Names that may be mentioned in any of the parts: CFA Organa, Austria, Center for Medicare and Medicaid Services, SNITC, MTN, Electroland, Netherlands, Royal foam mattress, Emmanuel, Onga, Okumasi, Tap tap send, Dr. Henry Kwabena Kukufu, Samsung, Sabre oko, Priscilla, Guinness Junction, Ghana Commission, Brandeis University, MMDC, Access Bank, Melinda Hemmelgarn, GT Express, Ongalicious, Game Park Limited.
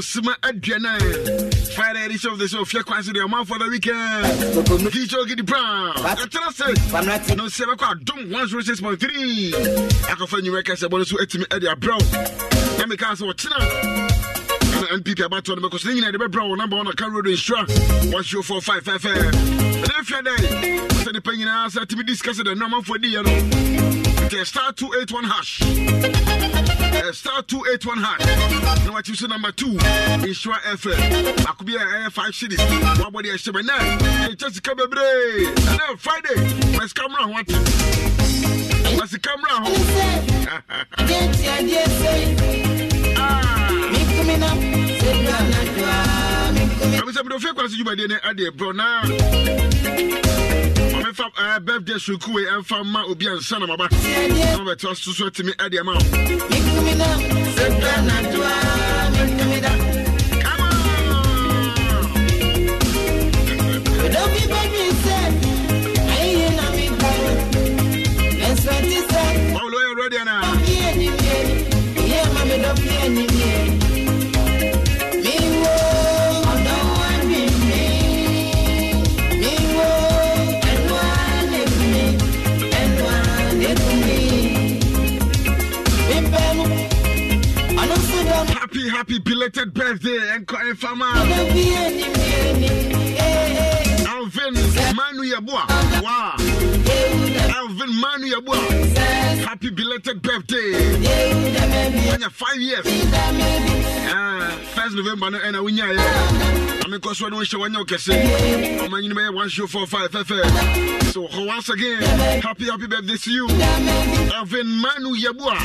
Sima Adjana. Friday edition of the show. Fiat Kwasi, the man for the weekend. Kicho Gidi Brown. Atrase. No Seba Kwa Dum 106.3. Akofani Weka Sebono Su Etimi Edia Brown. Emeka Sebo China. And people about to because they need a brown number on a car road in Stra. 10455. And if you're there, so the penny answer to be discussing the number for the star 281 hash. Star 281 hash. Now what you say number 2 in Stra FM. I could be a 5 cities. What body I should be now? Jessica Bebre. And then Friday, let's come around. Let's come around. I'm so proud because you made it at the Brona. I'm from birthday Shukue and from Ma Obi and Sana Baba. I'm going to sweat me at the amount. Come on. Oh, Lord, ready now. Yeah, mommy, don't be any. Happy belated birthday and farmer Alvin Manu Yeboah. Wow, Alvin Manu Yeboah. Happy belated birthday. When you're 5 years, November 1st, and I win. I'm a coswell wish when you can say, I'm a 104.5 FM. So, once again, happy birthday to you, Alvin Manu Yeboah.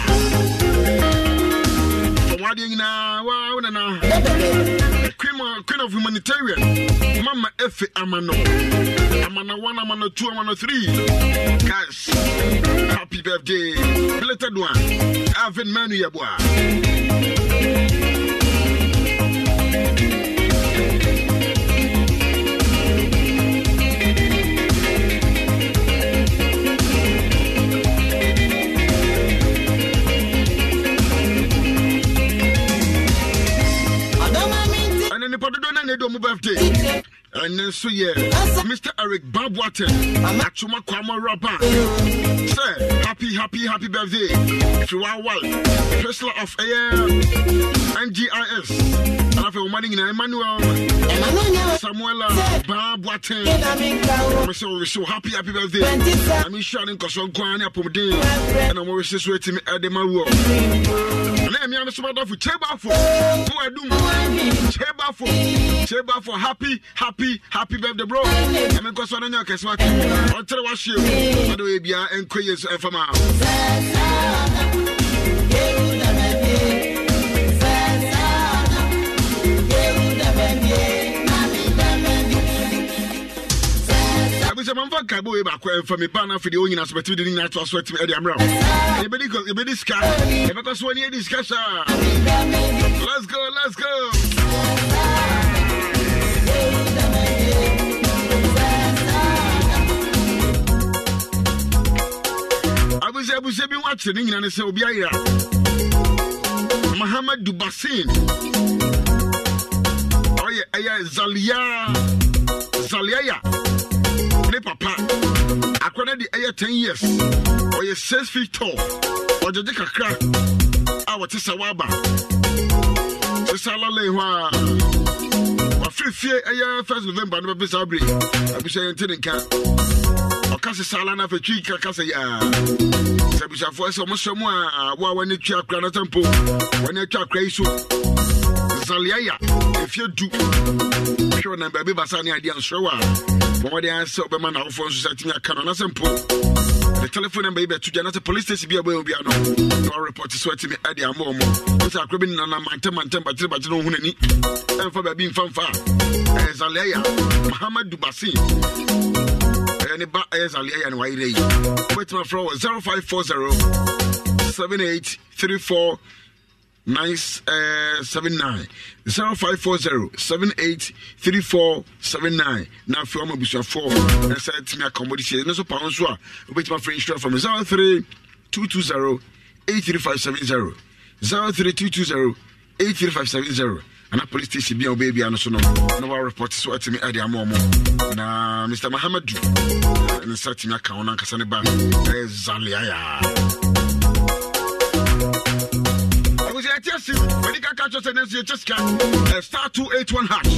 Queen of Humanitarian, Mama F. Amano, Amana 1, Amano 2, Amano 3. Guys, happy birthday, belated one, Alvin Manu Yeboah. Birthday, and then so yeah, Mr. Eric Bob Water, Achuma Kwama Rabban, sir, happy birthday to our wife, Priscilla of AM, NGIS, and after morning in Emmanuel, Samuel, Bob Water, so happy birthday. I'm shouting Koson Kwana Pomde, and I'm always waiting at the Maru. I'm so bad for Chebafo. Who I do? Chebafo. Happy birthday, bro. I'm going to on your case. What? I'll tell you what she is. I do it. Yeah, and Koya's I'm back from a banner for the owning as between the natural sweat to Eddie Amram. Everybody go, everybody scar. Because when you discuss, let's go. I was been watching in and say, Obiya Muhammad Dubasin. Oh, yeah, Zalia. Papa, I could the air 10 years, or you're 6 feet tall, or the dick a crack. Our Tisawaba, Tisala, or 5th year, a year 1st November, no business. I wish I didn't care. Or Casalana for Chica Casaya. Sabisha for us almost somewhere. When you check Granada Temple, when you check Grace, Zalia, if you do, sure, number Bibasani, I didn't show up. What they answer, but man, our phone society can on us simple. The telephone number is to the police station. Be aware, our report is sweating at the ammo. It's a criminal and a mountain, but you know who any. And for being from far, Zalia, Muhammad Dubasi, and the bar is Zalia and Wiley. Wait, my floor 0540 7834 979 0540 7834 79. Now, if you want to be four, and said to me, accommodation, no so pounds, which my friend from 03220 83570, 03220 83570. and a police station be baby and so no our report so at me area more na Mr. Muhammad and start me account and kasane ba zaliya. Medical catchers and Jessica, star 281 hash,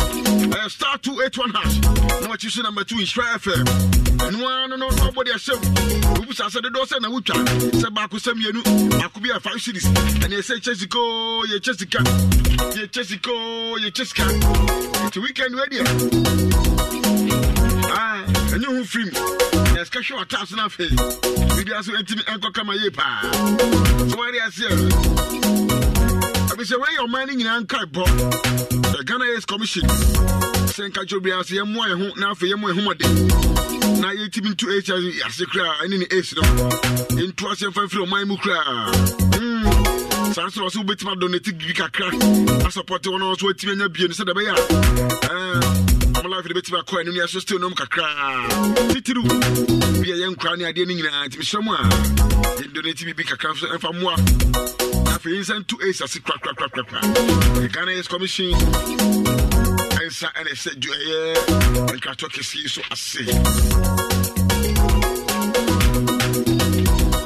star 281 hash. No, you see number two in Isra FM. No, nobody has said, who's answered the door, and I would try. Sabaku Samuel, I could be a 5 cities, and they say, Jessica, you Jessica, you Jessica, you Jessica. It's a weekend radio. Ah, a new film. Let's catch your task enough. Maybe I saw intimate Uncle Kamayepa. So, what is here? It's a way of mining in Ankai, bro. The Ghana Commission. Saint Kachobia, say, I'm more now for your home day. Now you're teaming to H. as a cry and in the H. In 2,005 from my Mukra. Sansa was so bit mad on the Tigrica crack. I support one of us waiting in your beauty. Said, I'm alive with a bit of a coin and you're still no cacra. Little be a young crony, I didn't need someone. In donating big accounts and for more. And 2 days, I see crack. The Ghana Commission answer and I said, you are and Katoki see, so I say.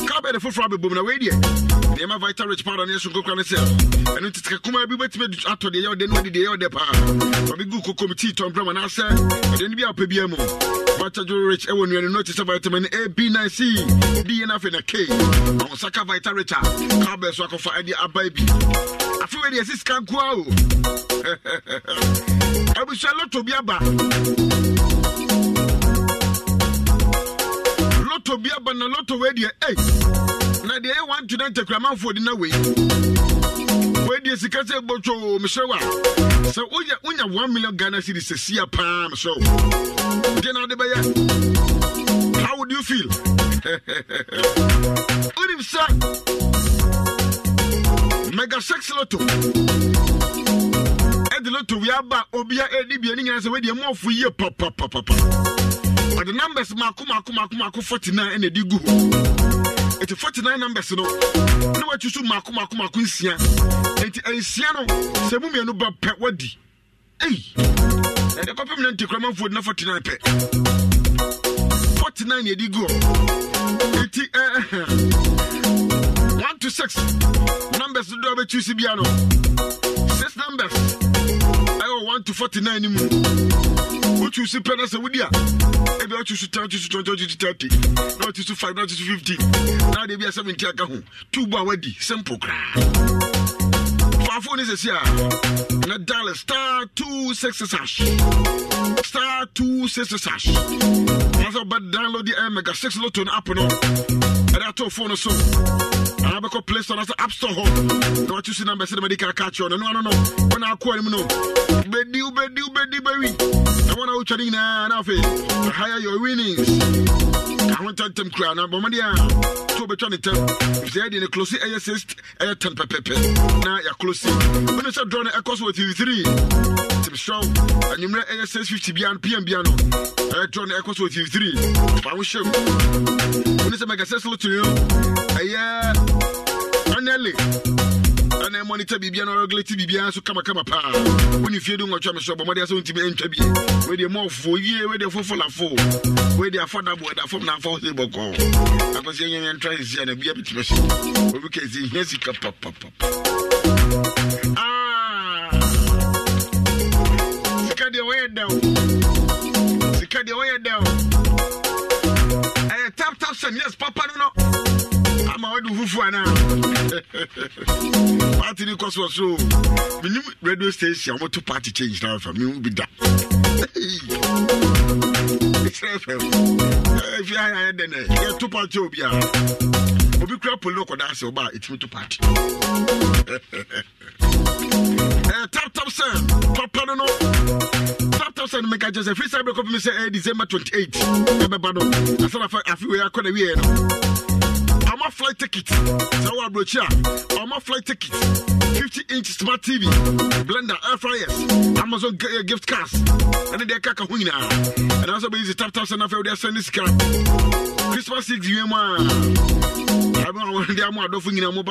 Carpet the full frabby boom away there. The Emma Vital Rich Powder Nation Coca Cola. And it's Kakuma, be with me after the year, then what did they order? But we go committee to Umbrella and answer, and then be our PBMO. Water rich, everyone will notice vitamin A, B, 9, C, D, and F, and a K. On Saka Vita Richa, Cabers, Waka for Idea, a baby. I feel like this is Kankuao. I wish a lot to be about. Lot to be about, and a lot to wear the A. Now, the A1 to then take a man for dinner way. Jessica said, but you, Michelle, so when you 1 million Ghana cedis, a sea palm, so then I'll be how would you feel? What if, sir, mega sex lotto? And the lotto we are back, Obia, Eddie, beginning as a way, you're more for your papa. But the numbers, Makumako 49 and a digu. It's 49 numbers, no. No, what you should Makumako in Sian. It's a Siano, Samumia no bad pet waddy. Hey, and the compliment to Cramon for 49 pet. 49 year go. 1 to 6 numbers to double two Sibiano. 6 numbers. I owe 1 to 49 anymore. What you see, Penasa Widia? Maybe what you should tell you to 20 to 30, not to 5, not to 50. Now they be a 70 account. 2 bar weddy, simple crack. Our phone is a sear. Now dial star 266 hash. Star 266 hash. That's about download the mega 6 lot on app and all. And I told phone or so. I have a play store as an app store home. Now what you see number 7 medical catch on. No. When I call him, no. Beddy. I want to hire your winnings. I want to tell them, crown, I'm so be trying to tell if they had in a close assist, air ten pepe. Now you're close. When it's a drone, I cost with you 3. Tim Shaw, and you met ASS 50 beyond PM Biano. I drone, I cost with you 3. I wish you. When it's a mega sessle to you, I Nelly. And I monitor Bibian or Glitty Bibian, so come up. When you feel doing what you're shop, but there's only to be interviewed. Where they're more for year, where they're for full of 4. Where they're for that boy, that form now for the book. I was young and trying to see and be a bit special. We can see Jessica pop. Ah, Sika the way down. Tap send, yes, Papa, no. I'm a do for now. Party the cost was so. When you radio station, I want to party change now for me. Will be done. If you are then you're 2 party will be a crap local dance about it's me to party. Tap send, Papa, no. And make just a free Sabre oko December 28th. I saw a few I could have. I'm a flight ticket. So I brought you. I'm a flight ticket. 50-inch smart TV, blender, air fryers, Amazon gift cards, and then they kaka winner. And also be easy tap send. I feel they send this card. Christmas 6 UMA. I a minimum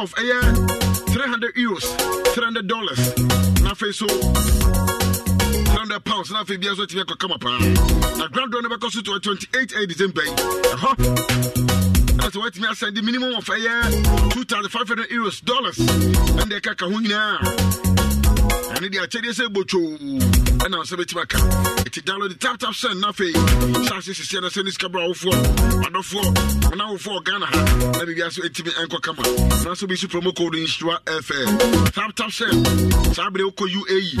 of €300, $300. Nothing so. £100 now for beers what you come up a grand round number cost to 28 December. That's what me send the minimum of a year €2,500 dollars and they can't win now. And they are telling us about you and now so much back. It's download the tap tap send now for chances to send us in this cabra for and for now for Ghana. Let me be as it and come up. Now so be promo code Isra FM. Tap tap send Sabre oko UAE.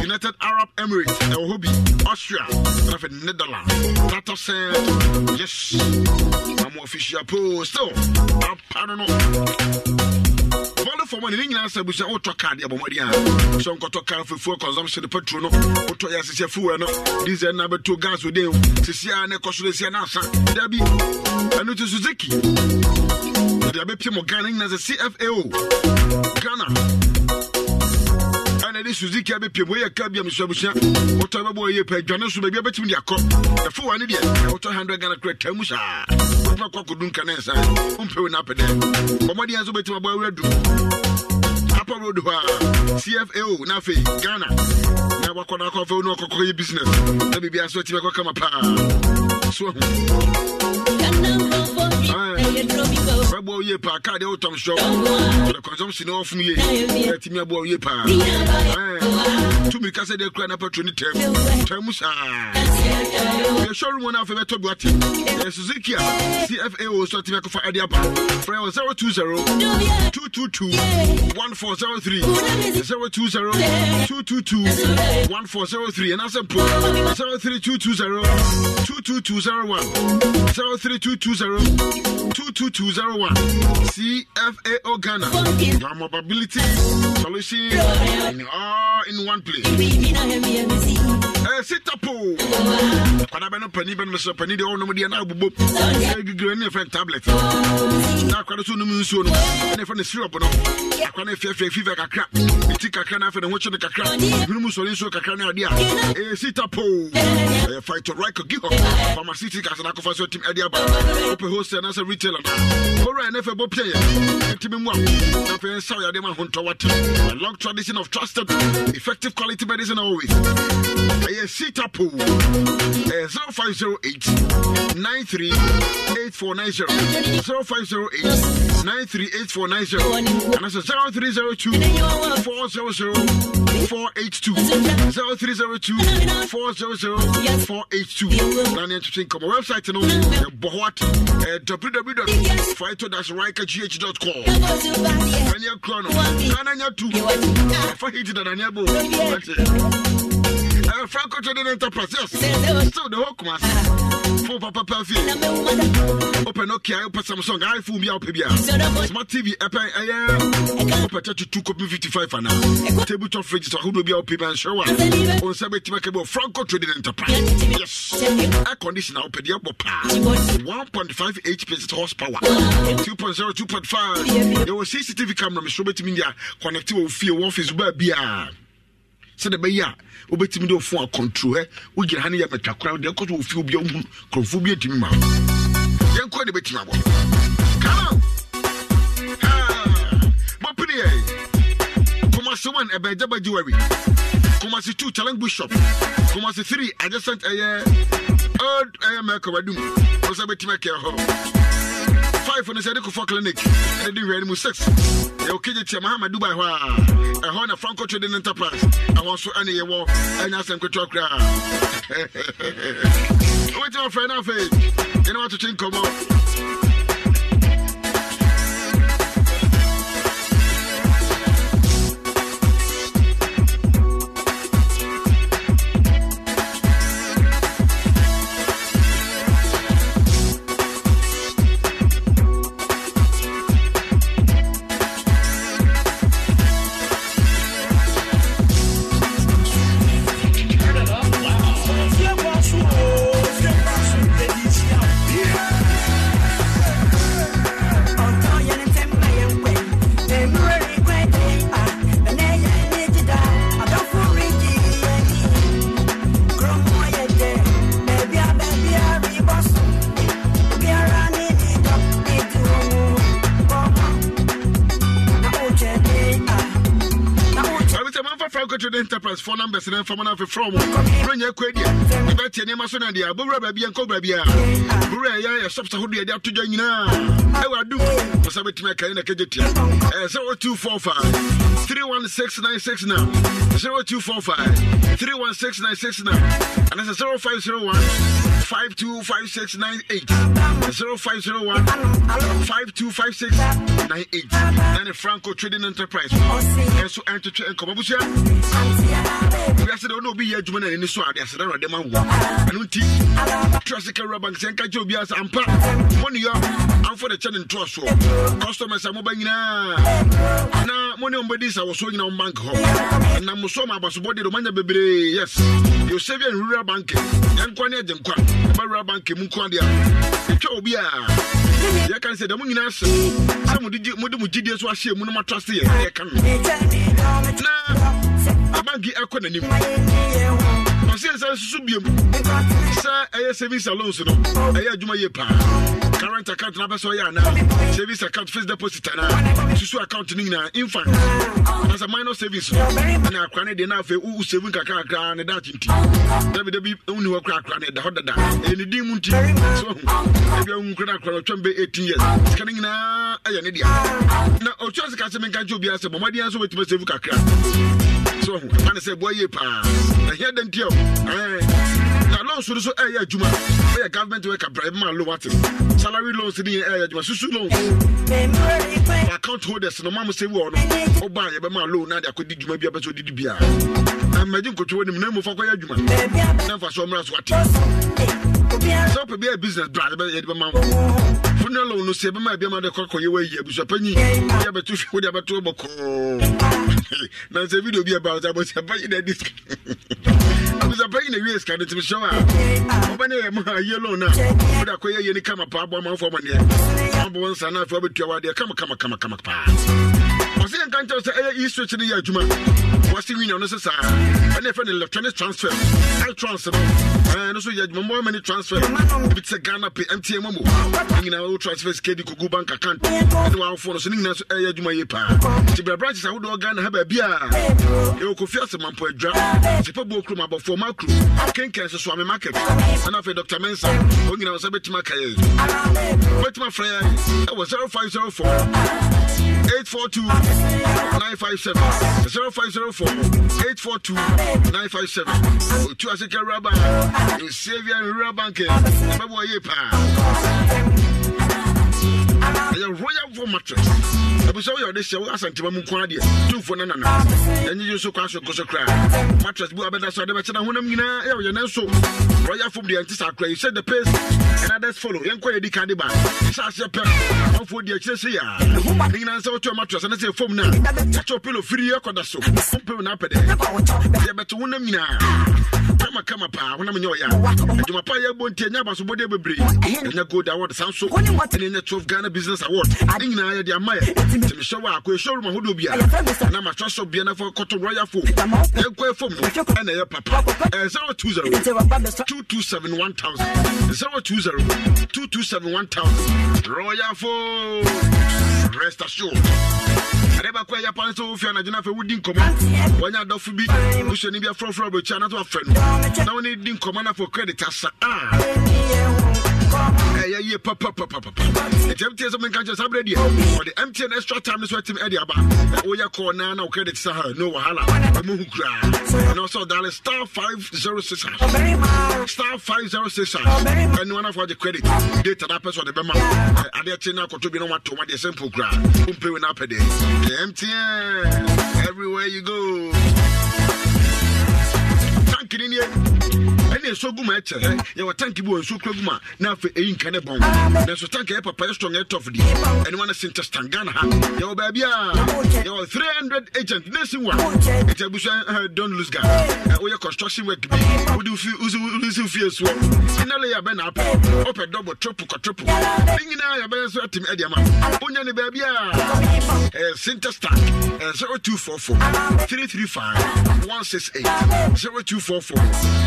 United Arab Emirates, El Hobby, Austria, and the Netherlands. That of send, yes. I'm official post. So, I don't know. Follow for money in England, I wish I would talk about the so, I'm going to talk for fuel consumption. The petrol, I'm to yes, it's fuel. These are number two guys with them. Sisia, and Kosulesia, and Asa, Debbie, and Nutu Suzuki. They are making more Ghana as a CFA Organa. Suzuki, I'm a Piboya Cabia, Miss Abusha, whatever boy you pay, Jonas will be able to be a cop. The 400 Ghana credit, Temusha, Duncanessa, Umpin up there. Omadi has obeyed to a boy Redu, Upper Rodua, CFAO, Nafi, Ghana. Now, what can I call for no cocoa business? Let me be a sort of come apart. So, Rabo Yepa, Cardio Tom Show, the consumption of me, Timia Bo Yepa. To me, Casa de Cran Opportunity, Tamusa. The showroom of Veto Bati, Suzuki, CFAO, Sotimako for Adiaba, Frail 020-222-1403, 020-222-1403, and as a pool 03220-22201, 03220-22201. CFA Organa. Drama Bability solution in all in one place. Sit up, Panabano Penny Benus Penny, the owner of the Anabu tablet. Now, Cradosun Soon, and if on the syrup, I can't fever a crap. We take a can after watching the crap. Mumusoliso Cacana idea. Sit up, fight to Riker Giho, pharmaceuticals and Akofaso Tim Adiaba, open host and as a retailer. And if a bob player, a long tradition of trusted, effective quality medicine always. A seat up 0508-938490, 0508-938490, and that's a 0302-400-482, 0302-400-482. And interesting come website to know www.fighter-rikergh.com. And your chrono, and your two for hitting an able. Franco Trading Enterprise, yes, so the Okumasi for Papa Perfect. Open Nokia, open Samsung, iPhone, PBR, Smart TV, Apple, open 32,55 and now. Tabletop fridge, so who will be our people and shower? On Saturday, Timacabo, Franco Trading Enterprise, yes, air conditioner, open the upper power, 1.5 HP horsepower, 2.0, 2.5. There was CCTV camera, Mr. Betty Media, connected with Fear Office, Babia. The Bayer, obeying the phone control, we get honey at a crowd, they could feel beyond Confubia to Mamma. Then quite a bit. Come on, Bopini, Kumasi one, a better by jewelry, Kumasi two, Talang Bishop, Kumasi three, I just sent a year, old America, was a bit make a home. 5 on the Sadiq for clinic, and the real 6. The Okiji Muhammad Dubai, a Honda Franco Trading Enterprise. I want to any war and ask them to talk. Wait on friend of it. You know what to think about. Franco Trading Enterprise phone numbers and information for from Renya Kwedi. The Betty Media so na dia bo raba bia nko brabia. Bura ya shopsa ho dia to join nyina. E wa du. Osa betime kan na kejetia. 0245 31696 now. 0245 31696 now. And it's 0501 525698 0501 525698 and the Franco Trading Enterprise. And so entity and Kobabusia. We said, no, be a Juman and Niswa, as another demand. And Trustica Rabbank Sanka Jobias and Pap. 1 year, I'm for the channel trust. Customers are mobile now. Money on bodies, I was showing on bank home. And I'm so much about the Romania baby. Yes, you save your rural banking. And Quania Demqua. Bank Munquandia, Chobia. You can say the Muninas, some of the Mudimudias was here, Munuma Trusty, and they come. Now, a banky acronym. I say, Subium, Sir, I service alone, so I do my yepa. Current account number Soyana, service account first deposit, and Susu account Nina, infant, as a minor service. And I can't enough for who saving a car and a dating team. WB only will crack the Hodda. Any demon team, so maybe I'm going to be 18 years. Scanning now, I am idiot. Now, Ochas Casaman can't be as a Bombardian with Mr. Vukaka. So, I said, boy, I hear them tell. Now, loans to the area, Juma, where government work a bribe man, low water. Salary loans in the area, Juma, Susu loans. Account holders, no mamma say, well, oh, buy a man loan, now I could do maybe a better DBA. I'm making control the name of Okoya Juma. Never so much what. So be a business brother, but funeral loan no save my be my cock you way you penny but to show about to book. Now the video be about I was buying the disc. I was buying the US card to show up. When I yellow now, but I could you come up one for money. Number one son of Robert Yawadia, come. I was in Cantor East to the Yajuma. What's the meaning on this? And if an electronic transfer, I transfer, and also you have more money transfer. It's a Ghana pay MTN. In our transfer schedule, Kugu Bank account, and our phone is in us. I do my yapa. The branches I would organ have a beer. You could feel some point drop. The people come about for my crew. Can cancer swami market. And after Dr. Mensa, when I was a bit to my career. But my friend, I was 0504. 842-957 0504-842-957 Otuasika Raba Savian Rural Bank Babu Yepa Royal foam mattress Abusaw your this show as antimamu kwade 249 Enyi Yusu kwaso koso kra mattress bu abeda so de beche na honam nyina ya ye nanso Royal foam de antisakra you said the pace and others follow yenko yedi kade ba sase pe for the exercise, to mattress and say, Foam now, that's your pillow free your so. Open up there, but to woman come up, when I'm in your yard. To my pie, I won't tell you about somebody every breed. And I go down to Samsung, what in the 12 Ghana Business Award. I think I had the Amaya to be sure I could show my Hudubia, and I'm a trust of Biana for Cotton Royal Foam. They'll go for me and their papa 020-227-1000 020-227-1000 Royal Foam. Rest assured. I never quite a point of an agenda for wooden command. When you're not forbid, you should be a front row with China to a friend. Now we need commander for creditors. Yeah, papa. The MTN men can't just have ready. But the MTN extra time is what Tim Eddie about. Oh, you call now, no credit, Sahara, no Wahala. And also, darling, *506. *506. And one of the credit data that person the member. I did not contribute on to my simple grab. Who pay when I pay the MTN everywhere you go. Thank you. And so good match, you were thank you and so cragma. Now for a cannibal. There's a tank papa strong at of the and one is Syntex Tank Ghana. Your baby, your 300 agent, nursing one. It's a bush don't lose guy. And your construction work would you feel losing fear swap? And now you have been up a double triple. Bringing out a better sweat in Ediama. Only baby, Syntex Tank 0244-335-168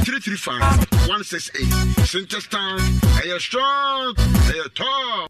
0244-335 168 Syntex Tank. They are strong. They are tall.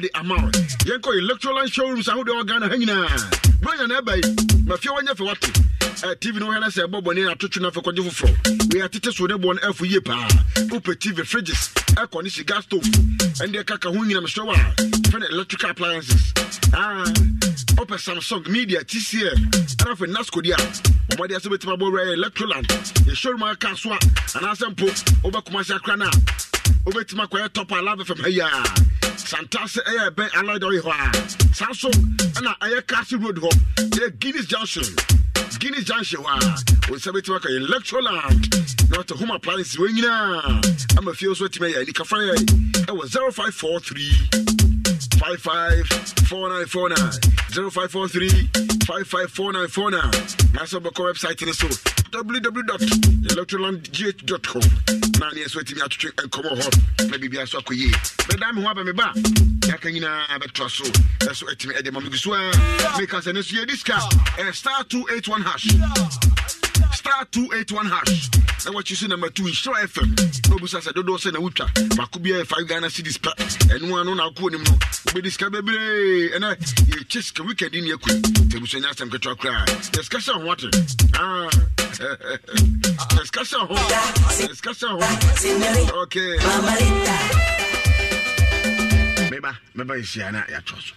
The amount. Yanko Electroland showrooms are Organa Hangina. Bring an abbey, but you want for what? TV no Hannah said Bob and I took enough for Kodifo. We are teachers with everyone else for Yepa, Upa TV fridges, air conditioning gas stove, and their Kakahuni and Showa, friend electrical appliances. Ah, Upper Samsung Media, TCL, and off in Nascodia. What is about Electroland? The showroom are Kaswa, and Asampo, Okumasi Krana, Obetima Quire Top, I love from Haya. Santas Air Ben Allied Oil, Samsung, and Air Castle Road Home, the Guinness Junction, we submit to work in Electroland, not a home appliance. I'm a few sweaty mayor, Nika Fire. It was 0543 554949, 0543 554949. Myself, the website is www.electrolandgh.com. Now, yes, waiting to drink and come home. Maybe be a soccer year. But I'm having back. Yakina, I'm a trussel. That's what I'm at the moment. Make us an SUA discount. *281#. *281#. And what you see number 2 is Isra FM. No business at the door, send a witcher. But could be a 5 Ghana cities pack. And one on our corner. We discover and I just weekend in your quick. They will send us some control cry. Discussion water. Ah. Discussion home. Okay. Mamalita. Meba, Isiana, ya trust.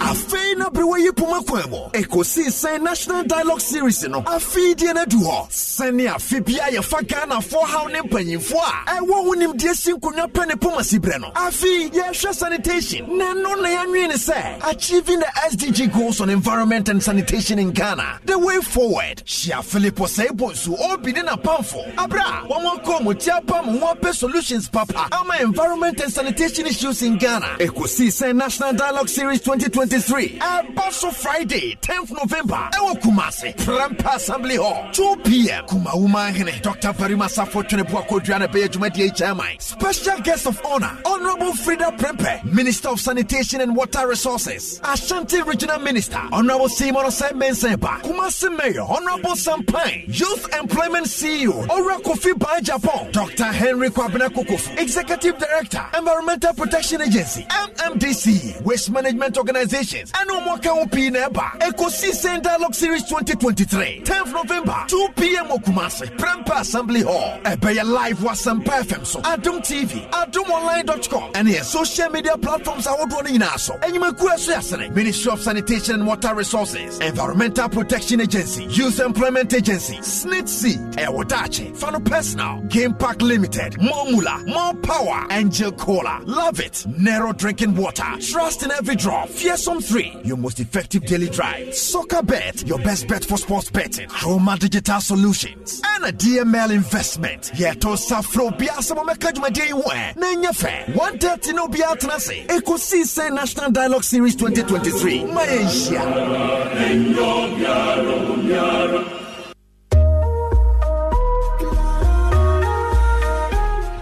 Afei na brewe yi puma kwebo ekosi say national dialogue series no afei die na du ho sene afei bia ye fa Ghana for how ne panyimfo a ewo hunim die sinkonwa pene puma sibre no afei ye hwe sanitation na no na yanwe ne say achieving the SDG goals on environment and sanitation in Ghana the way forward Shia Philipo Saiponsu obi ne na pamfo abra won come tiapam ho pe solutions papa ama environment and sanitation issues in Ghana. Ecosis National Dialogue Series 2023. Basso Friday, 10th November. Ewo Kumasi, Prempeh Assembly Hall, 2 p.m. Kumawumahene, Dr. Parima Safo Tunebua Kodriana Bejumeti HMI. Special guest of honor, Honorable Frida Prempeh, Minister of Sanitation and Water Resources. Ashanti Regional Minister, Honorable Simon Osaimen Semba. Kumasi Mayor, Honorable Sampain, Youth Employment CEO, Ora Kofi by Japan. Dr. Henry Kwabena Kukufu, Executive Director, Environmental Protection Agency, MMDC, Waste Management Organizations, and Omoka Opi Neba, Ecosis Dialogue Series 2023, 10th November, 2 p.m. Okumasi, Prempeh Assembly Hall, Ebeye Live Wasampa FM, so Adum TV, AdumOnline.com, and here social media platforms are running in Aso, and you may go to Ministry of Sanitation and Water Resources, Environmental Protection Agency, Youth Employment Agency, SNITC, Ewodache, Fano Personal, Game Park Limited, More Mula, More Power, Angel Cola. Love it. Narrow drinking water. Trust in every drop. Fearsome 3. Your most effective daily drive. Soccer Bet. Your best bet for sports betting. Chroma Digital Solutions. And a DML investment. Yeto Safro Biasamo Mekajuma Daywe. Nanya Fair. 130 no Biatanase. Ecosis National Dialogue Series 2023. Malaysia.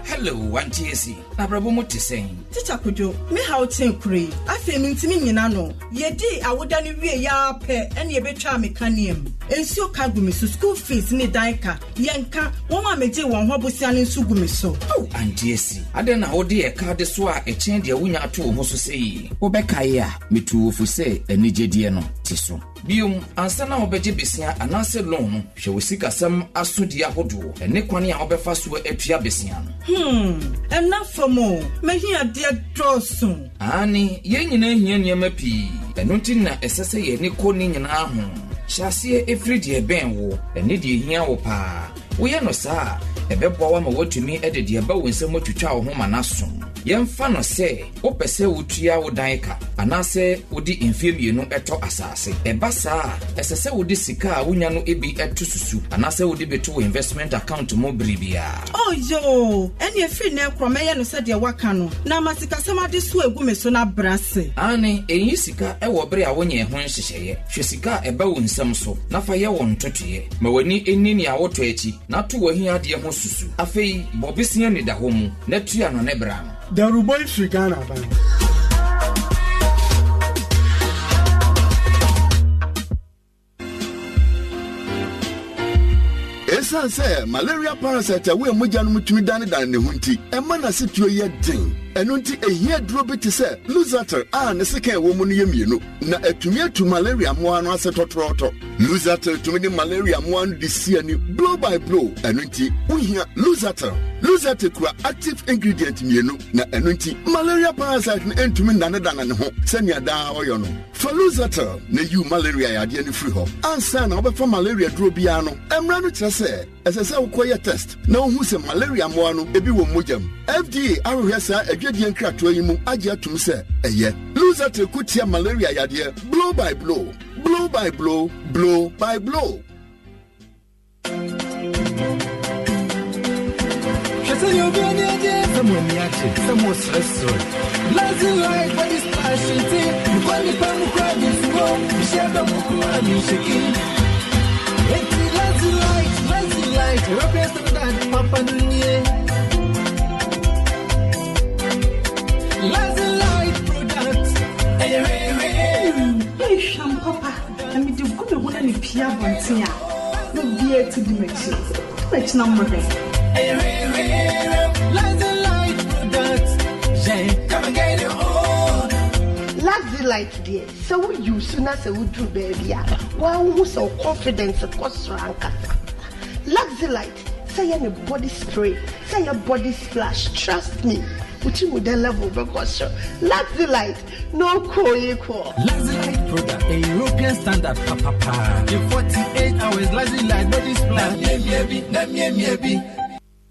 Hello, one TSC. Nabrabomo Tisang. Tita Kujo, me how ten cray. I feel mintiming nano. Ye day I would done ya pair and ye betra mecanium. And so kagumisu school fees in the daika. Yanka, woman may do one hobusian in sugumiso. Oh, and TSC. I don't know dear card the swa a change your winner to Mosose. Obekaya, me too for say a Nijediano Tiso. Bium, ansana obeje besia anase loan, she will seek a sum as to the ahodu, and Nequania Obefasua etia besiano. Enough for more. May he a dear draw soon. Annie, yen yemepi, and notina SSA Niconi and Ahon. Shasia every dear benwo, and needy yawopa. We are no sa, a bebawama what to me at the dear bow in so much to chow home and assume. Yen fan or say, Opese Utria or Daika, and I say, would the infirmary no eto assassin. A bassa, as I say, would the Sika, Winyano Ebi at Tusu, and I say, would be two investment account to Mobribia. Oh, yo, and your free name from Mayano said your Wakano. Namasika, some of this way, women so not brassy. Annie, a Yusika, a Wabria, when you're when she say, Shesika, a bow in some so, Nafaya won 30 year, Maweni in Ninia or 20, not to where he had your Mosusu. Afe, Bobisian da Homo, Neptian on Ebram. The Rubai Frigana Bank. Say malaria parasite away Mujan Mutumidani and the Hunti, a man as it you yet ding, and unti a year drop it is a loser and a second woman you na a to malaria one as a totroto. Loser to many malaria one this year blow by blow, and unti we hear loser to active ingredient you na and unti malaria parasite and to me none than an home, Senya da oyono. For loser, ne you malaria at the end of free home, and son over for malaria drobiano, and run it as a. As I said, we test. Now, who's a malaria moano? Ebi wo mujam. FDA, I will say, a Jedian crack to him, Aja to say, a year. Loser to Kutia malaria, yadia, blow by blow, blow by blow, blow by blow. Light, replace the dad, Papa Dunia. Lazy light products. Hey, Sham Papa, and we do good one in Pia Bontia. The beer to the matches. Which number? Lazy light products. Jay, come and get your own. Lazy light, dear. So you sooner say, would you, baby? Wow, who's so confident across Rankata? Luxy Light, say your body spray, say your body splash. Trust me, uchi would then level because Luxy Light, no co-equal. Luxy Light product, a European standard, papa. In 48 hours, Luxy Light, no display.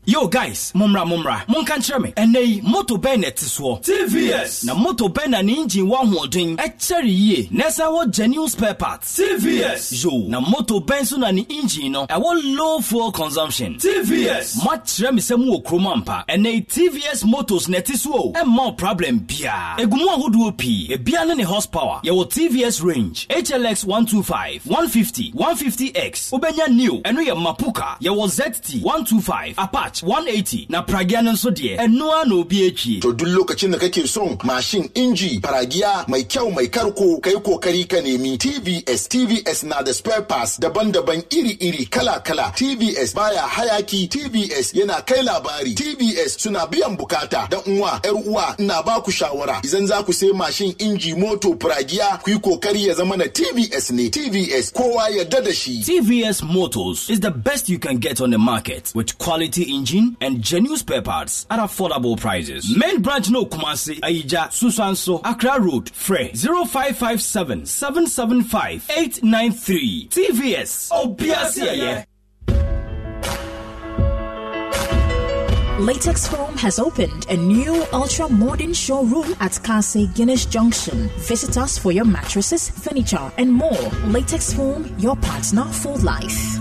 Yo guys, mumra, monkan me. Enei moto benet so. TVS. Na moto bena ni engine wa hoden. Echeri ye. Nesa wo genuine spare parts. TVS. Yo, na moto ben so na ni engine no. E wo low fuel consumption. TVS. Ma chere me se mu okroma mpa. Enei TVS motors netiso. E more problem bia. Egumu ahodu opi. E bia ne horsepower. Ye wo TVS range. HLX 125, 150, 150X. Obenya new. Eno ye mapuka. Ye wo ZT 125. Apart 180 na pragiano so die eno na obi echi to du lokacin da kake son machine inji paragia mai kyau mai karko kai kokari ka nemi TVS na da spare parts daban-daban iri kala TVS baya hayaki TVS yana kai labari TVS suna biyan bukata dan uwa yar uwa ina ba ku shawara idan za ku sai machine inji moto pragia ku yi kokari ya zama na TVS ne TVS kowa ya dada shi TVS Motors is the best you can get on the market with quality engine and genuine spare parts at affordable prices. Main branch no Okumasi, Aija, Susanso, Accra Road, Frey 0557 775 893. TVS. Obiasia. Latex Foam has opened a new ultra-modern showroom at Kase Guinness Junction. Visit us for your mattresses, furniture, and more. Latex Foam, your partner for life.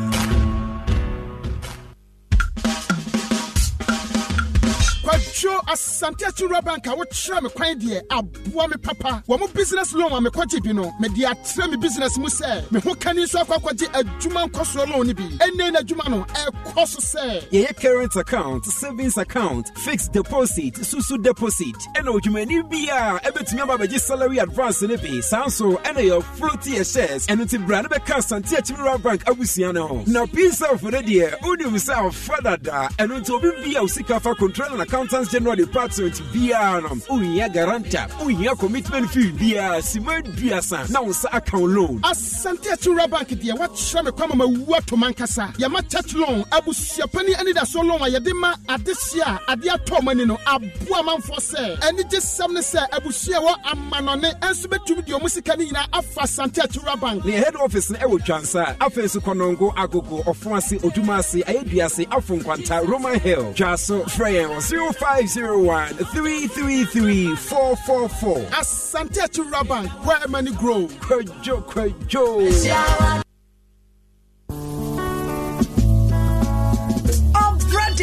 Show as Santia Chura Banka, what Shram Quindia, Abuami Papa, one more business loan, I'm a Quatipino, Media Tremi Business Muse, Mehukani Sakwati, a Juman Costro Lonibi, and then a Jumano, a Cosso Say. Yeah, current account, savings account, fixed deposit, Susu deposit, and Ojumani Bia, a bit member by just salary advance in a B, Sanso, and a floaty shares, and it's a brand of a car Santia Chura Bank, Abusiano. Now, peace out for the dear, only without Father Da, and until Bia Sika for control and accountant. General Department Bianum, Uya Garanta, Uya Commitment Fee, Bia, Simon Biasa, now Sa account loan. As Santia Chura Bank, dear, what shall I come work to Mancasa? Yamata loan, Abu Siapani, and it is so long, Yadima, Adesia, Adia Tomanino, Abuaman for sale, and it is some say Abu Siawa and Manone, and submit to your Musicanina, Afa Santia Chura Bank. The head office in Ewo Chansa, Afesu Konongo, Agogo, of Francis, Otumasi, Adiasi, Afun Quanta, Roman Hill, Jaso, Freya, 0501-333-444. Asante Chura Bank, where money grows. Kwajo.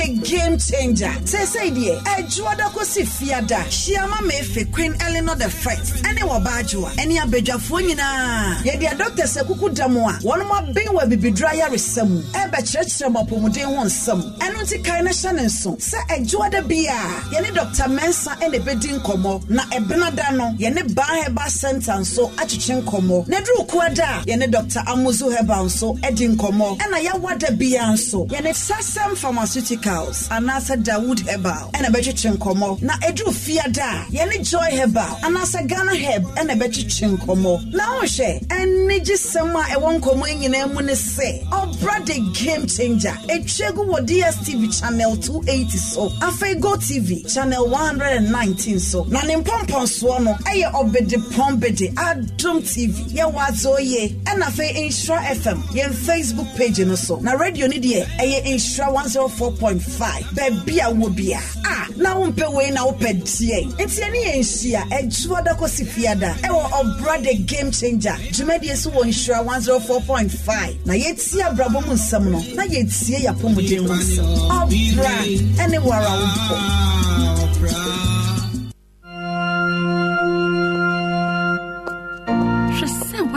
A game changer. Say, dear, a Juadaco Sifiada, Shiama Mefe, Queen Eleanor the First, and a Wabajua, and your Bejafunina. Yet, dear Doctor Sakuku Damoa, one more being will be drier is some, and by church some of Pumude wants some, and on the kind of Shannon so, Sir, a Juada Bia, Yenny Doctor Mensa and a bedding como, na a Benadano, Yenny Baheba sentence so, Achichin como, Nedru Quada, Yenny Doctor Amuzu Hebanso, Edin como, and a Yawada Bianso, Yenny Sassam Pharmaceutical. Anasa Dawood Herbal and a Betty Chinkomo. Na Edu Fiada, Yeni Joy Herbal, Anasa Ghana Herb and a Betty Chinkomo. Now, she and Niji Sama, I won't come in a Munese. Oh, brother, game changer. A Chego DSTV channel 280 so. Afego TV channel 119 so. Nanim Pompon Swano, Aya Obede Pombede, Adum TV, Yawazo Ye, and Afe Isra FM, Yen Facebook page and so. Na Radio Nidia, Aya Isra 104.5. 5 Babia Wobia. Ah, now Umpewe na Opedie. It's any Asia, a Juadaco Sifiada, our brother game changer. Jumedius won Shra 104.5. Na yet see a Brabum Samuel, na yet see a Pomodemos. Our brand, anywhere around.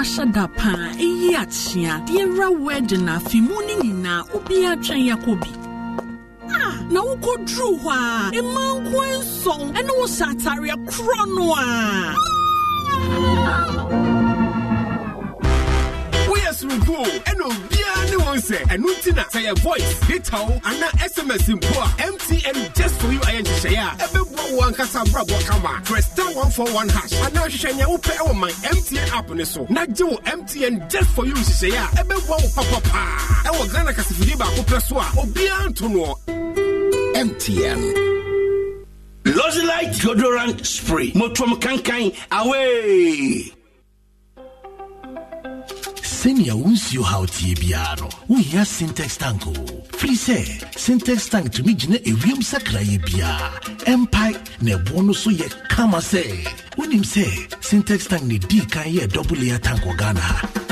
Shadapa, Eachia, dear wedding, a Fimunina, Ubia Chayakobi. Na uko drew wa eman kwen song and wo sataria kronwa we as we go and obia no one say and utina say your voice data and SMS impoa MTN just for you ayen share ebebo wan kasa brabo kama press star 141 hash and now shenya wo pe wo man MTN app ne so na je wo MTN just for you share ebebo wo papa e wo Ghana kasifidi ba ko press so a obia nto no MTN. Lozilite deodorant spray. Motrom kankan away. Senior wins you how Tibiano. We have Syntex Tank. Frise, Syntex Tank to me, Gene, a William Sakrayabia. Empire, ne bonus, ye come say. When him say, Syntex Tank ni D can ye double layer tank or Ghana.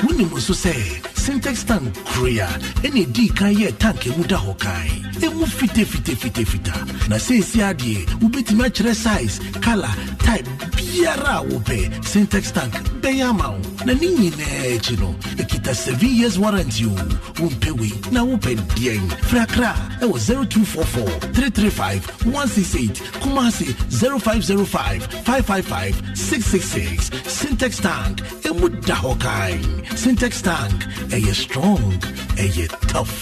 When him also say, Syntex Tank Korea, any D can ye tank a muda hokai. A move fita. Na say, Siadi, ubiti match size, color, type, biara upe, Syntex Tank, Bayamau, Nanini Nechino. Kita 7 years warranty. Wumpewi na open dien. Frakra 0244 335 168. Kumasi 0505 555 666. Syntex Tank. Emuda hokai. Syntex Tank. Eye strong. Eye tough.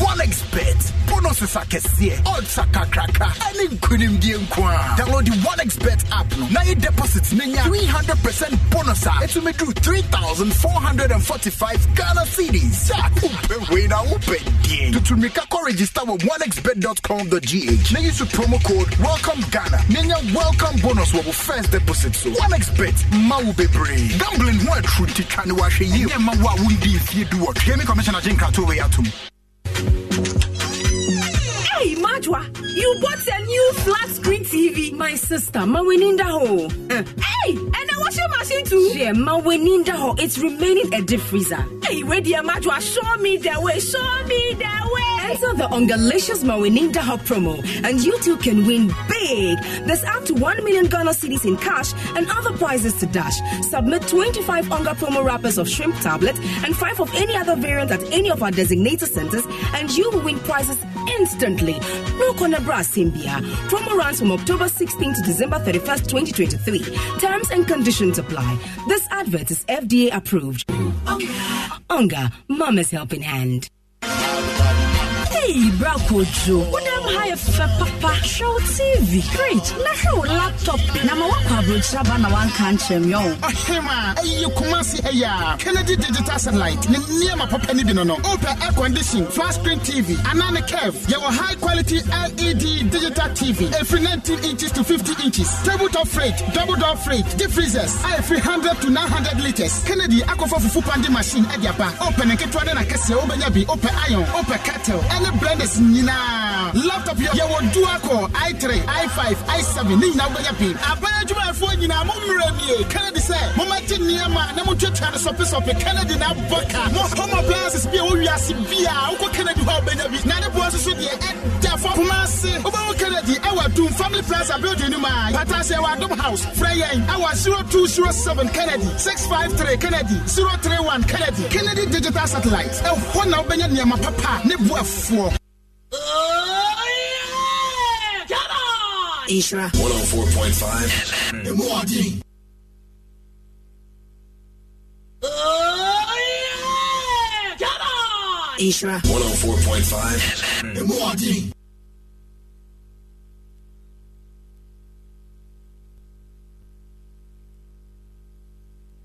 1xBet. Bonuses are kesiye. Odds are kakraka. Any kunim dienkwa. Download the 1xBet app. Now you deposit niya 300% bonus. It will make you 3,445 Ghana cedis. Upe win na upe dien. To make a call, register with 1xbet.com.gh. Now use the promo code Welcome Ghana. Niya welcome bonus will first deposit so. 1xBet. Ma upe brave. Gambling word truth can wash you. Yeah, ma wa wundi if you do what. Gaming Commissioner Jinka to way atum. Hey, Majwa, you bought a new flat screen TV. My sister, Mawinindaho. Hey, and a washing machine too. Yeah, Mawinindaho, it's remaining a deep freezer. Hey, wait dear Majwa, show me the way, show me the way. Enter the Ongalicious Mawinindaho promo, and you too can win big. There's up to 1 million Ghana cedis in cash and other prizes to dash. Submit 25 Onga promo wrappers of shrimp tablet and 5 of any other variant at any of our designated centers, and you will win prizes instantly. No corner brass in Bia. Promo runs from October 16th to December 31st, 2023. Terms and conditions apply. This advert is FDA approved. Onga, Mama's helping hand. Hey, Brakojo, who them hire for Papa Show TV? Great, na show laptop. Na ma wakwa brocha ba na wan country myo. Ahema, ayi Okumasi eya. Kennedy digital satellite. Ni niyama papa ni binono. Open air condition, flat screen TV, anane curve. Your high quality LED digital TV. Every 19 inches to 50 inches. Tabletop freight, double door freight, deep freezers. I 300 to 900 liters. Kennedy akofa fufu pandi machine ediapa. Open nketwade na kese obenyabi. Open iron, open cattle. Blenders Nina. Laptop here. You will do a call. i3, i5, i7. Nina will be a bad one for you. I'm ready. Kennedy said, Momentin Niama, Namucha, Sopisopi, Kennedy, now Baka. Most home appliances be all your Sibia. Uncle Kennedy, how baby. None of us should be at the Formasi. Over Kennedy, our two family plans are building in my Patasi, our dumb house. Freyang, our 0207 Kennedy, 653 Kennedy, 031 Kennedy, Kennedy digital satellites. And one of Benjamin, my papa, Nebuaf. Oh, yeah! Come on! Isra 104.5. The morning. Oh, yeah! Come on! Isra 104.5. The morning.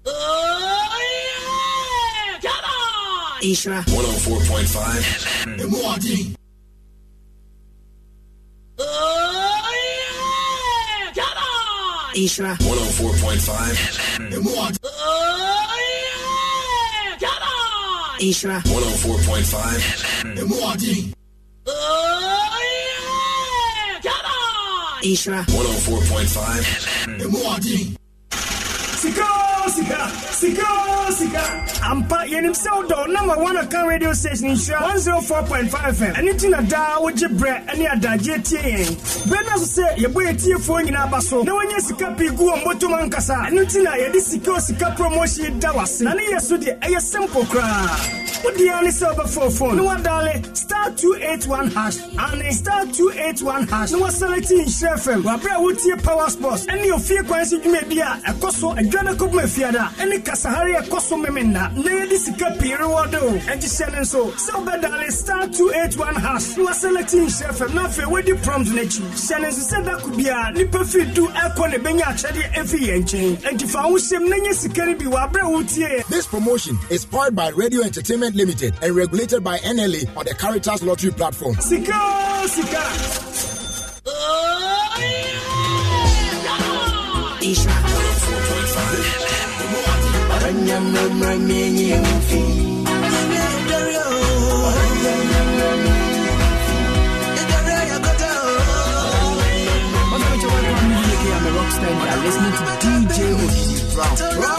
Oh, yeah! Come on! Isra 104.5. The morning. Oh, yeah! Come on! Isra 104.5. The morning. Oh, yeah! Come on! Isra 104.5. The morning. Oh, yeah! Come on! Isra 104.5. The morning. Sika. I'm part in himself, though. Number one account radio station in 104.5 FM. Anything a da with your bread, any other JTN. Bernard said, your boy TF4 in Abaso. No one is a capi go on Motuman Casa. Anything I did Sika promotion Dawas. None yes with a simple cry. What the only server for phone? No one darling, *281# and *281#. No one selecting in Sheffield. Wabra would see power sports. Any of your currency you may be a coso and Ghana Commission. Any Casahari a coso memenda. Nay, this is Capi Rewado and the Shannon so. So bad darling, *281#. No one selecting in Sheffield. Nothing with the prompt nature. Shannon said that could be a nipper feed to Akon Benya Chadi every engine. And if I was him, Nanya Sikari be Wabra would see. This promotion is powered by Radio Entertainment Limited and regulated by NLA on the Caritas Lottery platform. Sika! Sika! I'm a rock star. You are listening to DJ Oki Brown.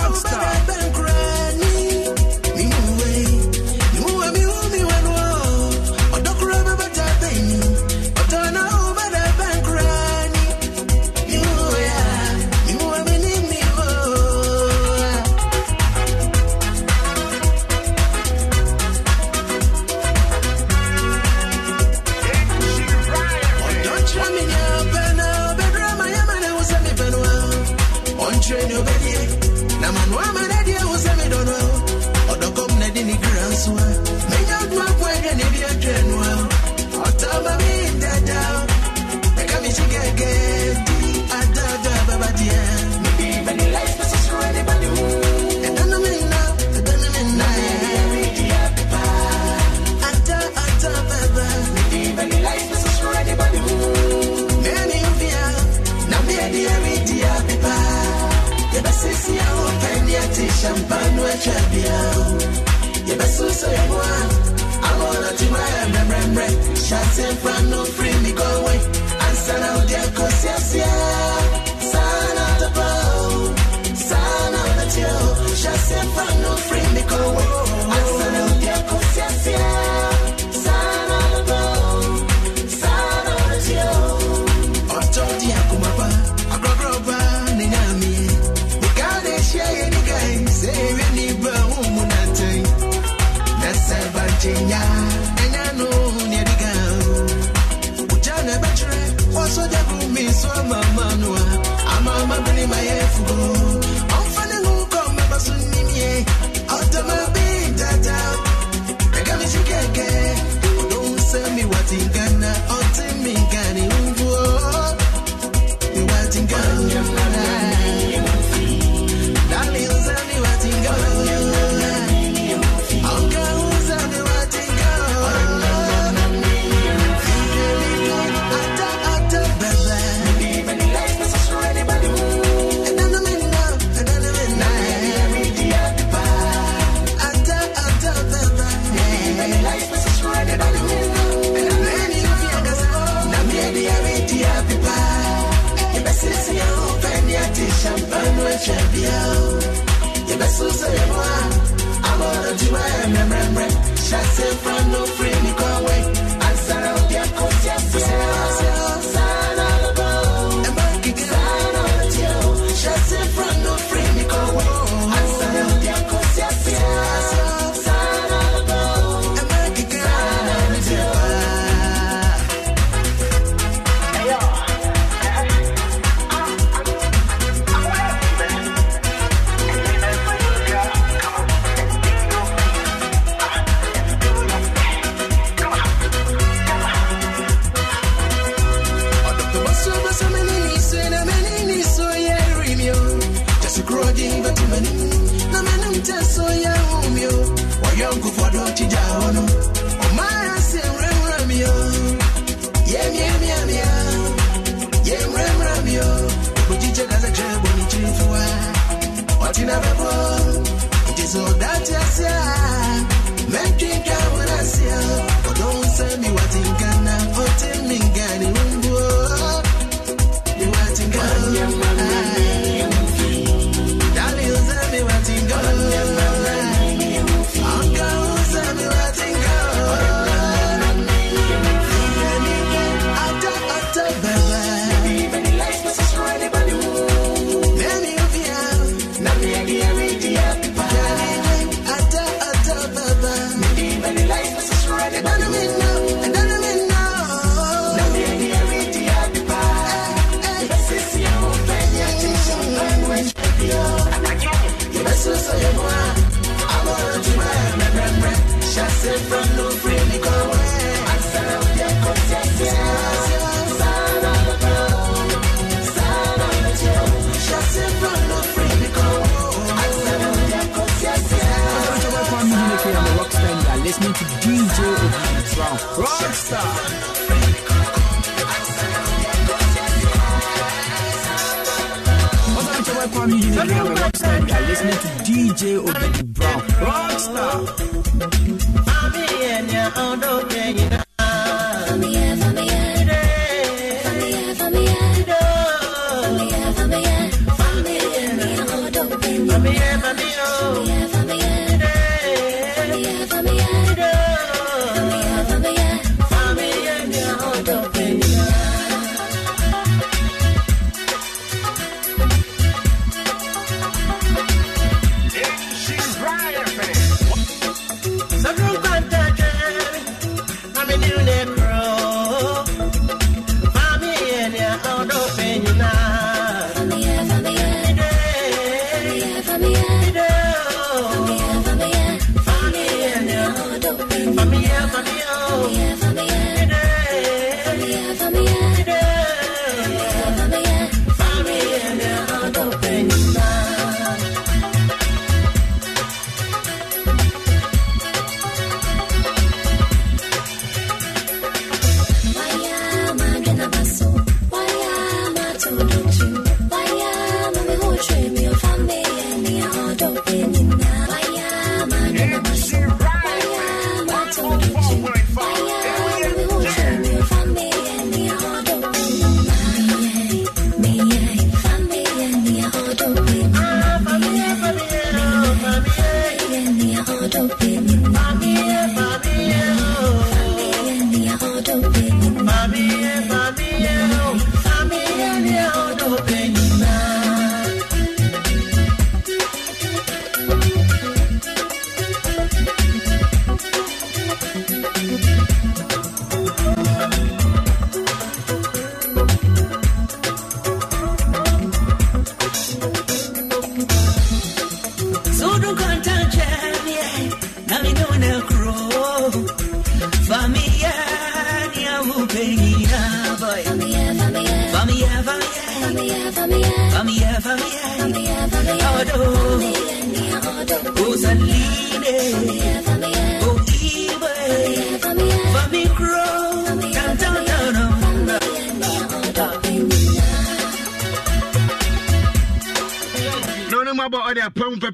listening to DJ Okumasi, Rockstar. You are listening to DJ Obi Brown, Rockstar. I'm here and you're on the day.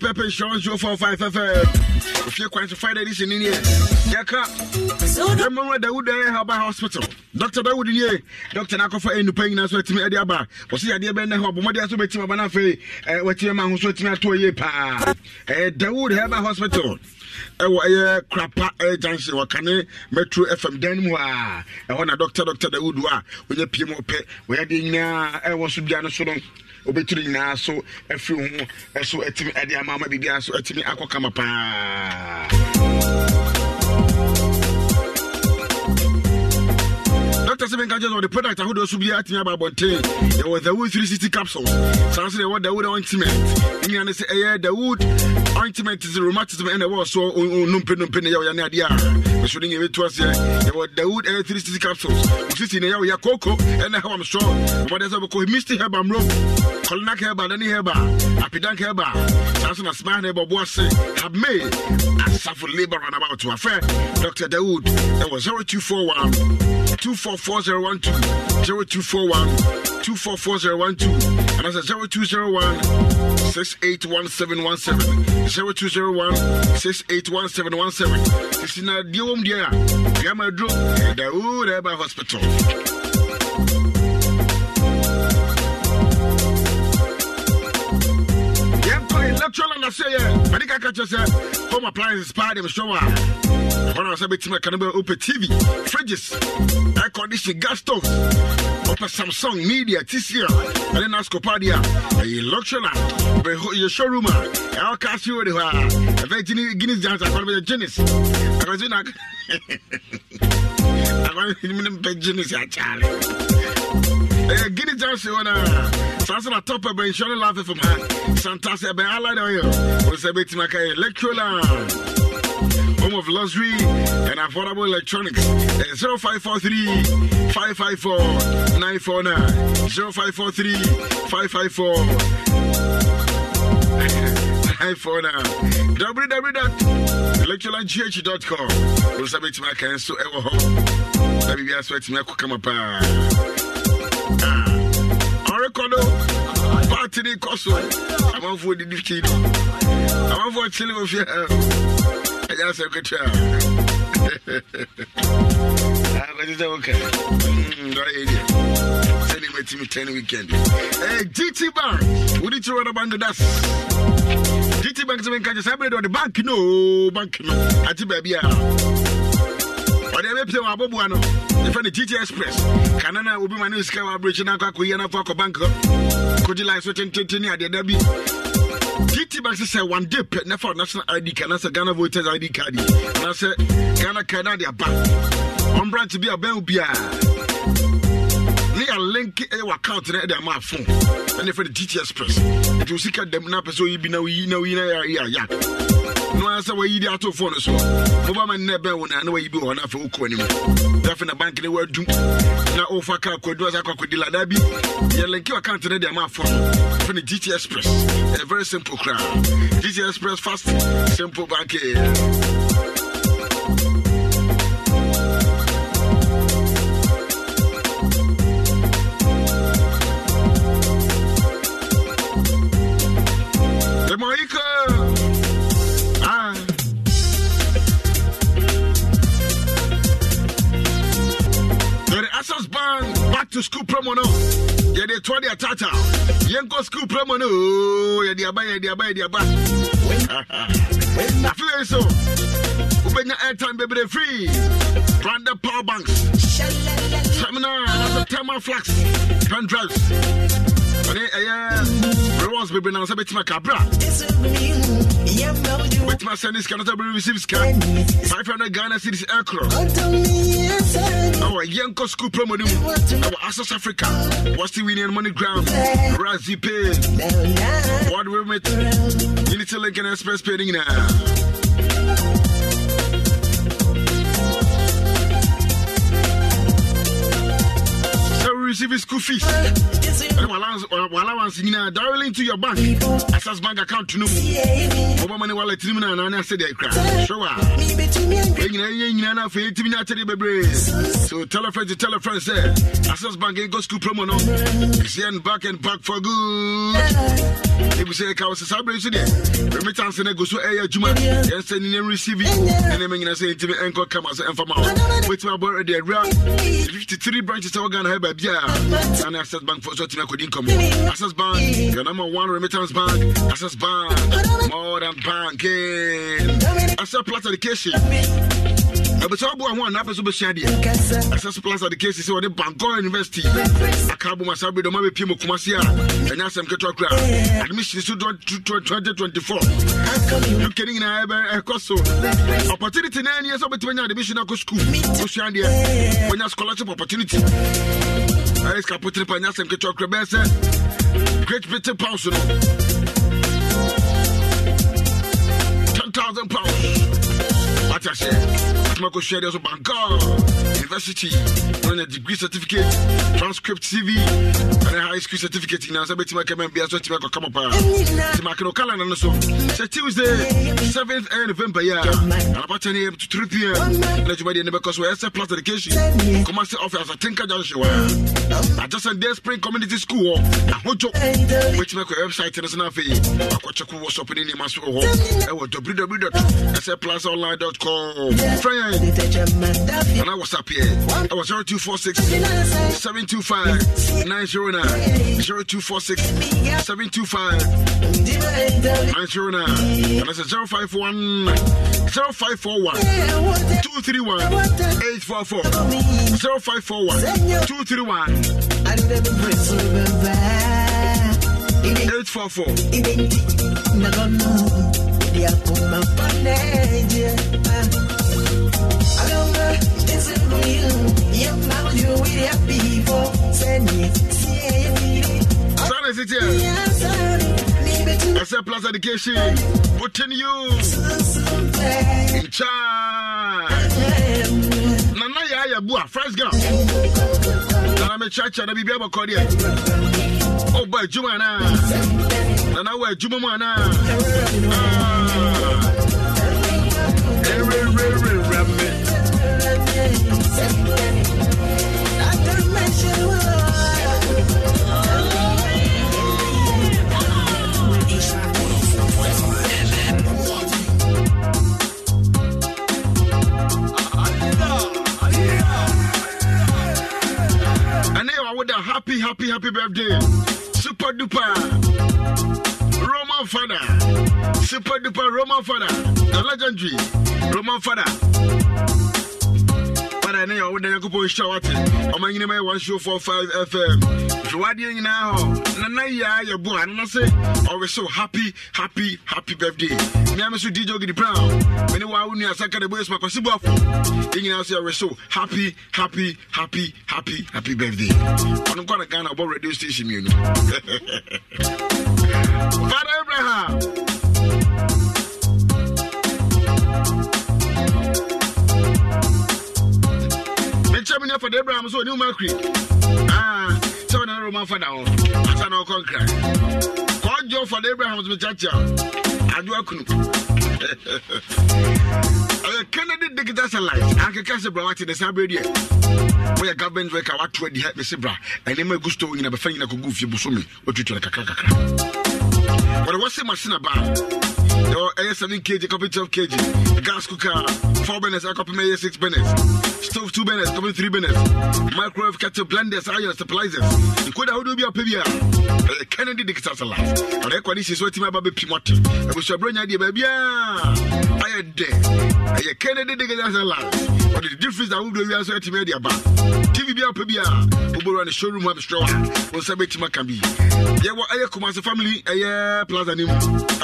If you quantify that, it's in India. Remember the Wood Harbour Hospital. Doctor Dawood in here. Doctor Nakofa and Paying us with me at the Abba. Was he a dear Ben Hobo? What do you have to Mabanafe? What your man who's waiting at Toyepa? Dawood Harbour Hospital. Crapa Johnson, Wakane, Metro FM Denwa. I want a Doctor Dawoodwa. With a PMO pet, we had in I was to be on a solo. Obituary now, so a few more, so a team at the Amama began, so a team Akokamapa. Doctor Seven Gadgets or the product I would also be at about Bonte. There was the wood 360 capsules. Sounds like what the wood ointment. The wood ointment is rheumatism and the war, so Numpin, we shouldn't give it to us here. There were the wood and 360 capsules. This is in the cocoa and how I'm strong. But there's a Mr. Herbam Rope. Colnak Herba, Danny Herba, Apidank Herba, Samson, a smart neighbor, was have made a suffer labor and about to affair. Dr. Dawood, that was 0241 244012, 0241 244012, and that's a 0201 681717, 0201 681717. It's in a Diom Dia, Yamadro, Dawood Herba Hospital. Electroland, I say, I think I can just say, home appliances, party, I'm sure. When I was a bit, I can open TV, fridges, air conditioning, gas stoves, open Samsung, media, TCL, and then ask Copadia, Electroland, your showroom, I'll cast you over the Virginia Guinness Junction, I call it a Guinness. I was in a Guinness, actually. Guinness Junction, Samson, a top of insurance laughing from her. Santas, a allied oil. Was a bit like a Electroland, home of luxury and affordable electronics. 0543-554-949. 0543-554-949. Electroland.com. We'll submit my cans to our home. Let me be a sweat to come up. Orecono, party in Kosovo. I'm on for the kid. I'm on for a chili of your house. I just have a good job. Weekend. GT Bank, we need to run about us. GT Bank is going to celebrate on the bank, no. I think baby, but they may play with Bobuano. If any GT Express, Canana will be my new sky bridge and Aquariana for bank. Could you like certain tension at the Derby? GT Bank is a one day pet for national ID card, that's a Ghana voters ID card. That's a Ghana Canada bank. On branch be a Belbia. A link account in my phone and for the TTS press. It will seek them now, so you be now, yeah. No answer where you are to phone us. Obama never when I know you do on a phone call anymore. That's in the bank in the world. Now, offer car could do as I could. Yeah, link your account in my phone for the TTS press. A very simple crowd. TTS press fast, simple banking. To school promo no, yeah they told their tata. Yenko school promo no, yeah they are by. I feel so. Open your airtime, baby, they free. Branded power banks, seminar, thermal flax, gun drives. Yeah, rewards, baby, now say beti makabra. With my son, this cannot be received. 500 Ghana cities aircraft. Our Yanko school promo, our Asos Africa, what's the winning money ground? Razi Pay, what we met, Unity Link and Express Paying now. Receive school fees. Allowance directly into your bank. Access bank account to know. Over money wallet and I said they cry. Sure. So tell a friend say access bank ain't go school promo no. Send back for good. If you say I was a Sabre today, remittance and go so air juma and sending and receiving and then I say intimate and go come as an information. Wait my borrow the 53 branches of Organa baby. And Access Bank for sorting out income. Access Bank, your number one remittance bank. Access Bank, more than banking. Access Plus Education. I was all born one happens to be shady. Access Plus Education is on the Bangor University. I can't be my Sabre, the Mabby Pimo Kumasi, and now some get your crowd. Admissions to 2024. You're kidding, I cost so. Opportunity 9 years of between admission and school. Shady, when a scholarship opportunity. I just can't put it in some get your crabs. Great Britain pounds, £10,000. What I said, Marco Shady also Bangor University, run a degree certificate, transcript CV, and a high school certificate. Now, I bet you can be a sort of come up. Timakano Kalan and so. It's Tuesday, 7th of November, yeah. And about 10 a.m. to 3 p.m. Let you buy the number because we're SF Plus Education. Commercial office, I think I just show. I just sent their spring community school. I want to which make a website in the Snafi. I got to what's up in the Master Hall. I was www.sfplusonline.com. Friend. And I was up here. I was 0246 725 909. 0246 725 909. And I said 051 0541 231 844. 0541 231 844. This is real. Your mouth, you with your people. Send me, send me. Sorry, Plus Education. Put in you. In charge. Nana ya bua. First girl. Nana me chacha na bibi abakodi. Oh boy, Juma na. Nana we Juma na. Happy birthday, super duper Roman father, super duper Roman father, the legendary Roman father. But I know when they go show out, I'm going to make 104.5 FM. So, what do you know? Nanaya, your boy, and I say, always so happy birthday. I'm so DJ the Brown. When you are near Sakana Boys, my possible for you know, say, so happy birthday. I'm going to Ghana about radio station, you know. Father Abraham. The chairman for Abraham, so new Mercury. Ah, so now Roman for now. I don't conquer. Call Joe for Abraham's Machacha. Kennedy digital life. I can cast a bra to the Sabre oko. Where government worker what to the help the Sabra. And then my gusto in a befriend in a good few busumi. What you like a caca. But what's the machine about? There were a 7 kg, a couple 12 kg, a gas cooker, 4 burners, a couple of 6 burners, stove 2 burners, a couple 3 burners, microwave kettle, blenders, iron stabilizers. You could have a PBR. Kennedy dictates a life. And I can see what my baby Pimotti. I wish I bring you, baby. I am dead. Kennedy dictates a life. But the difference that would be answered to media about TV, PBR, who were on the showroom, one straw, was a bit can be. There were a Okumasi family, a plaza name. I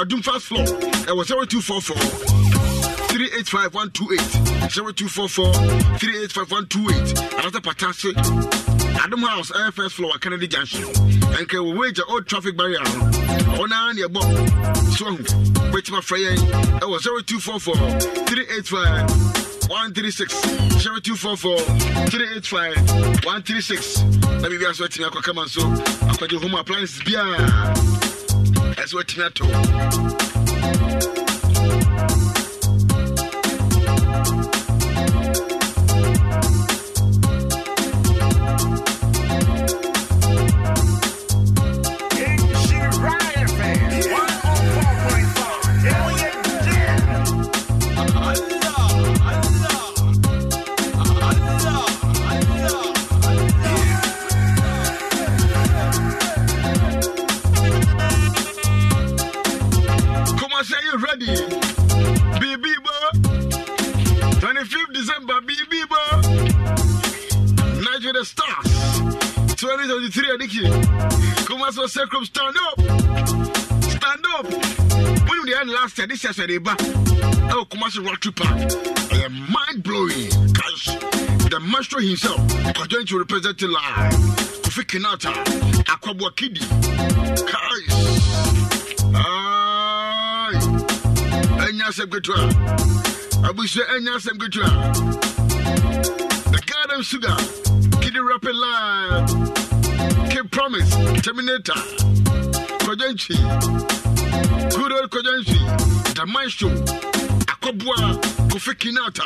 do fast floor. I was 0244 385 128. 0244 385 128. Another Patasi. Adam House, first floor, Kennedy Junction. And can we wage an old traffic barrier? On our near Bob Swung, which my friend, I was 0244 385 136. 0244 385 136. Let me be as waiting. I could come and so I could do home appliances. Beer as waiting at all. Stand up. When the end last year, this year said, "Oh, Kumasi Rocky Park, a mind-blowing cash." The master himself, going to represent the live. Kofi Kinaata, Akwabwa Kidi, Kais, Aye, Enya Semgetua, Abushe Enya Semgetua, the Garden Sugar, Kidi Rapid Live. Promise, Terminator, Kojenchi, good old Kojenchi, the Maestro, Akobwa, Kofi Kinaata,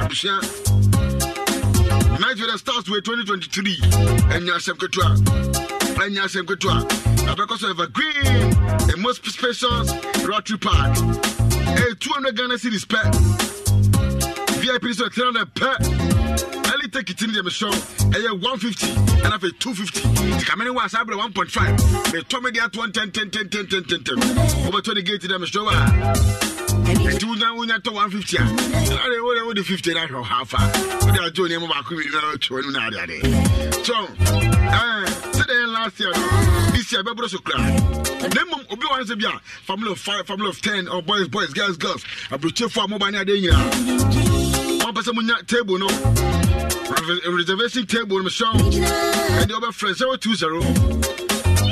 Abusha, Nigeria starts with 2023, and Yasem Ketua, Abakos of a green, the most spacious Rotary Park, a 200 Ghana cities per, VIPs are 300 per. Take it in the show, and you 150 and I've a 250. Kamini was Sabre 1.5. They told me they had 110. Over 20 gate in the show. And 250. I only 50 and I don't have half. But I don't know about so, today last year, this year, Babros cry. Then Obi wants to be a family of 5, family of 10, or boys, girls. I brought you for mobile day. One person table, no. Reservation table, Michelle, and the other friend 020 601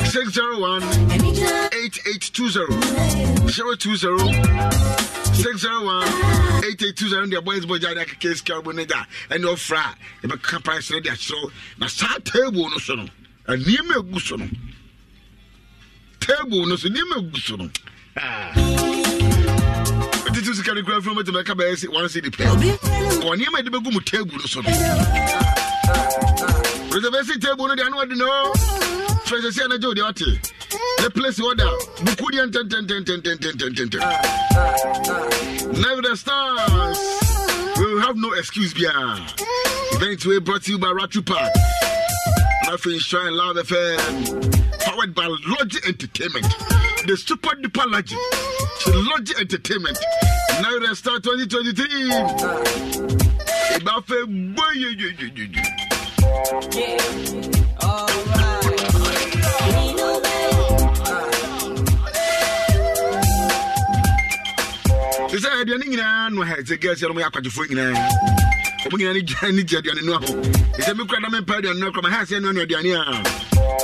8820 020 601 8820. And the boys boy Jack case carbonada and your fry. If a cup price ready, so now start table no son and near me gusono table no so near me gusono. Powered by Logi Entertainment, the super duper Logi, Logi Entertainment. Now they start 2023. Yeah, all right. Is that no heads? The girls are going to be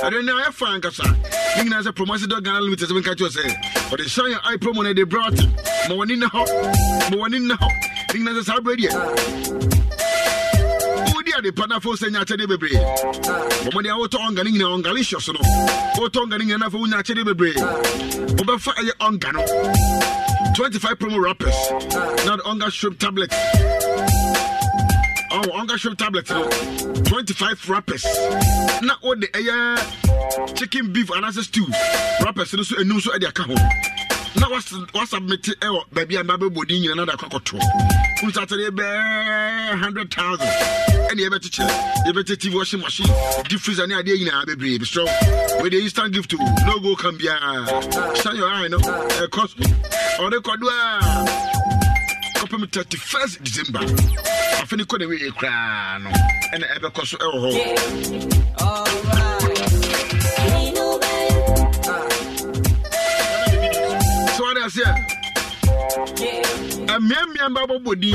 I don't know if Franco has a promotion dog and limited when catch us. But the shine I promoted they brought more in the hop, more in the hop. Think that's how ready. Who did the partner for saying that baby? But when they are on Ganning on Galicious, no, or Tonganing enough on that baby. Over fire on Gano 25 promo rappers, not Onga strip tablets. Oh, Onga strip tablets, 25 rappers. Not all the chicken beef and as a stew. Rappers also a new so at their car home. Now what's submitted baby and baby body in another cockatoo. Who started 100,000 and the better chair, the better TV washing machine, deep freezer and idea in our baby strong. Where the instant gift to no go can be a shine your eye no cost or the Kodwa Copper 31st December. I think we will cry and ever cost our home. All right. So, what I said, a mammy and Baba Bodhi.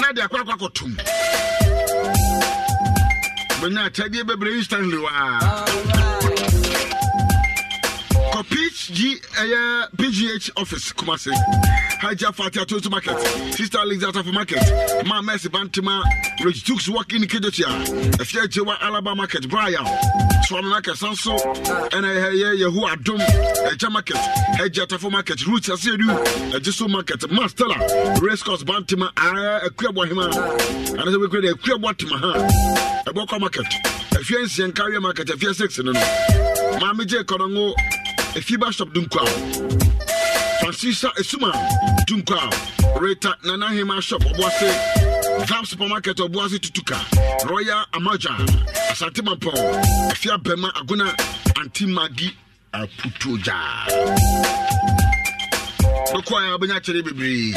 Nadia Quacotum. But now, tell you, baby, stand you PGH office, Kumasi. Hijack Fatia to market. Sister Alexander for market. Ma Messi Bantima. Rich Dukes work in Kedotia. A fair Jewa Alabama market. Brian. Swamanaka Sanso. And I hear Yahoo Adum. A Jamaket. Hijack for market. Roots Asidu. A Jesu market. Mastella. Race course Bantima. A Quebahima. And as we create a Quebatima. A Boka market. A fiancé and carrier market. A fiancé. Mammy J. Korongo. A fever shop Dunkwa, Francisca Esuma Dunkwa, Rita Nanahima shop Obuasi, Vap supermarket Obuasi Tutuka, Royal Amaja, Asante Mampong, Afia Bema Aguna, Auntie Maggie Aputoja. Okwaya Abenya Chere Bibri.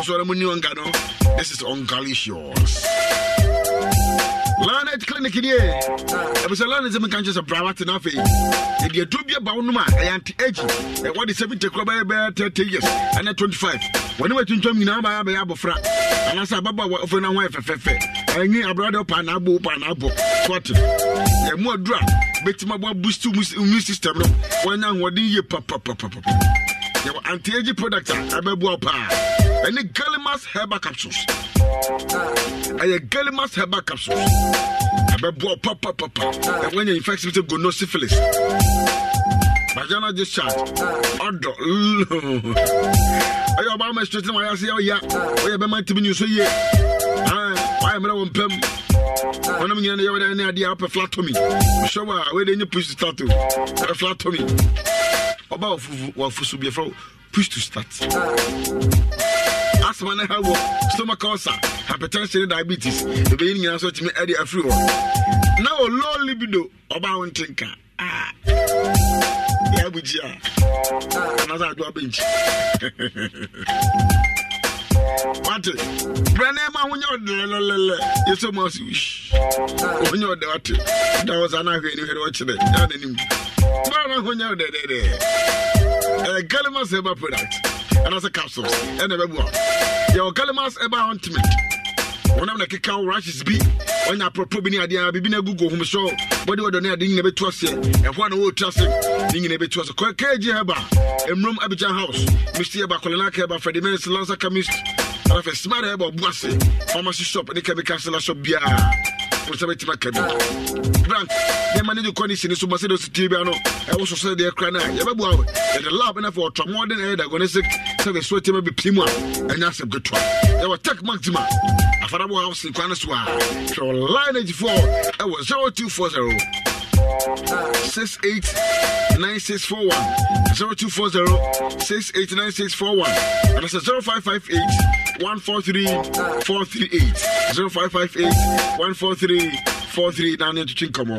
Osore Muni Ongano. This is Ongalicious. Lanet clinic here. It was a lanet in the country of Brawat and Afi. If you do be a bounduma, I anti age. And what is 70 by 30 years and 25. When we went to me now by Abofra, and I said, Baba, what for now? I knew a brother Panabo Panabo. What? A more drug. Bet my boost to Miss System. When I'm what do you papa? There were anti-aging products at Abebuapa and the Gallimas Herbal Capsules. And the Gallimas Herbal Capsules. Abebuapa, papa. And when you infect with gonosyphilis, vagina discharge, odor. I am almost straight when I say, oh, yeah, we have a man to be new. So, yeah, I am not one pem. When I'm in the other end, I have a flat to me. So, where did you push the tattoo? A flat to me. About Fusubiafro, push to start. Asthma, I have stomach cancer, hypertension, diabetes. The beginning of such me, Eddie Afro. Now, low libido about drinker. Ah, yeah, but yeah, another door bench. What? Branema, when you're it's so much wish. When you're dirty, that was an argument you had watching it. Not anymore. Galamas Eba product, and as a capsule, and a reward. Your Galamas Eba ointment. One of the cacao rashes be when I propose any idea, be a Google home show, but you don't need a bit to us here, and one who trusts it, being a bit to us. Kaji Heba, and Room Abidjan House, Mr. Eba Colonaka Eba for the men's Lanza Camist, and a smart Eba Bussy, pharmacy shop, and the Kebby Castle shop. I 689641 0240 689641 and it's a 0558 143 438 0558 143 438 down here to Chinkomo.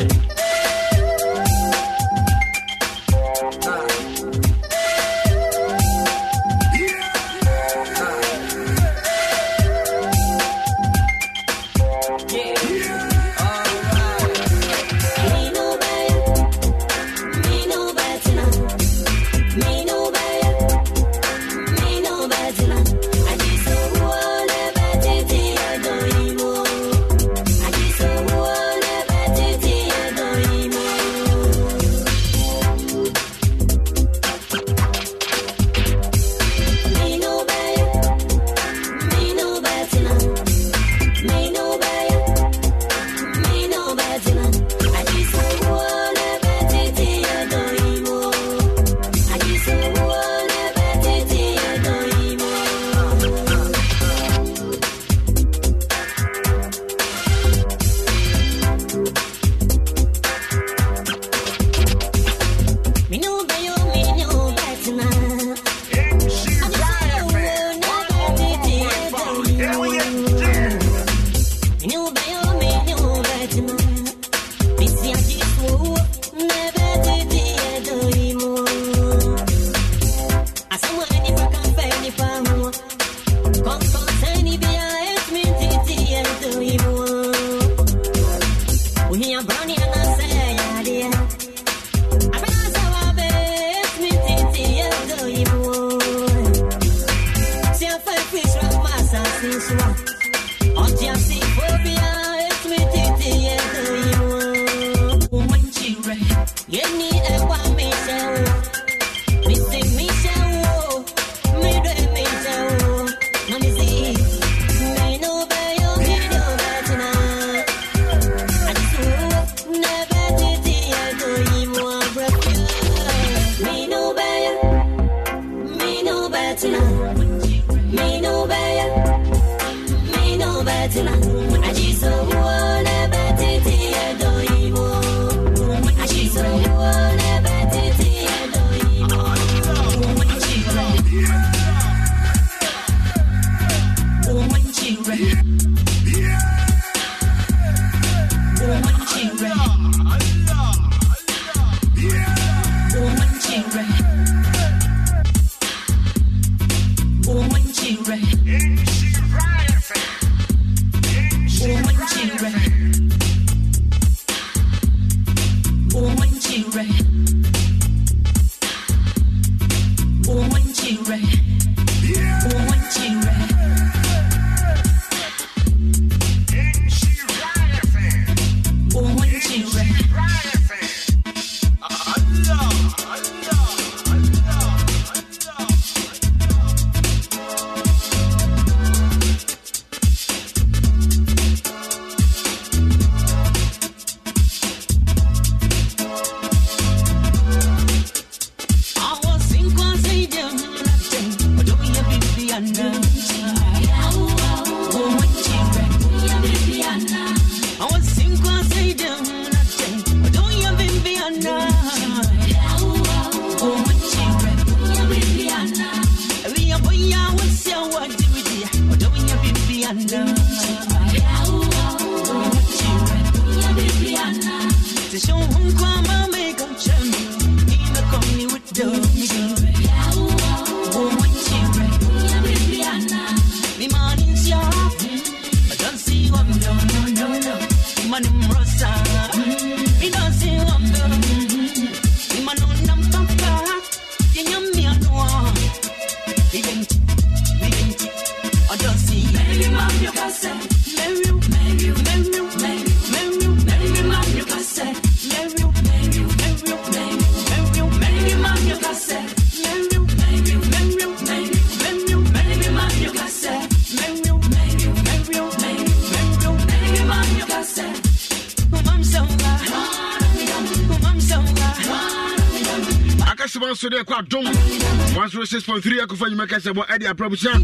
also there quite dumb. 106.3 Akufo Yimekese bo Eddie Abrabusha.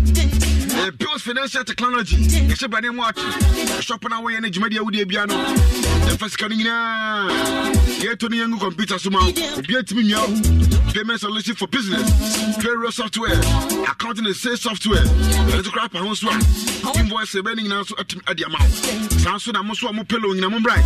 Bills Financial Technology. It's a brand new watch. Shopping away and Jimmy Woody Biano. The first canina. Get to the young computer somehow. Get me now. Payment solution for business. Payroll software. Accounting and sales software. Let's grab a house one. Invoice spending now to at the amount. Samsung and Moswa Mopelo in a Mumbai.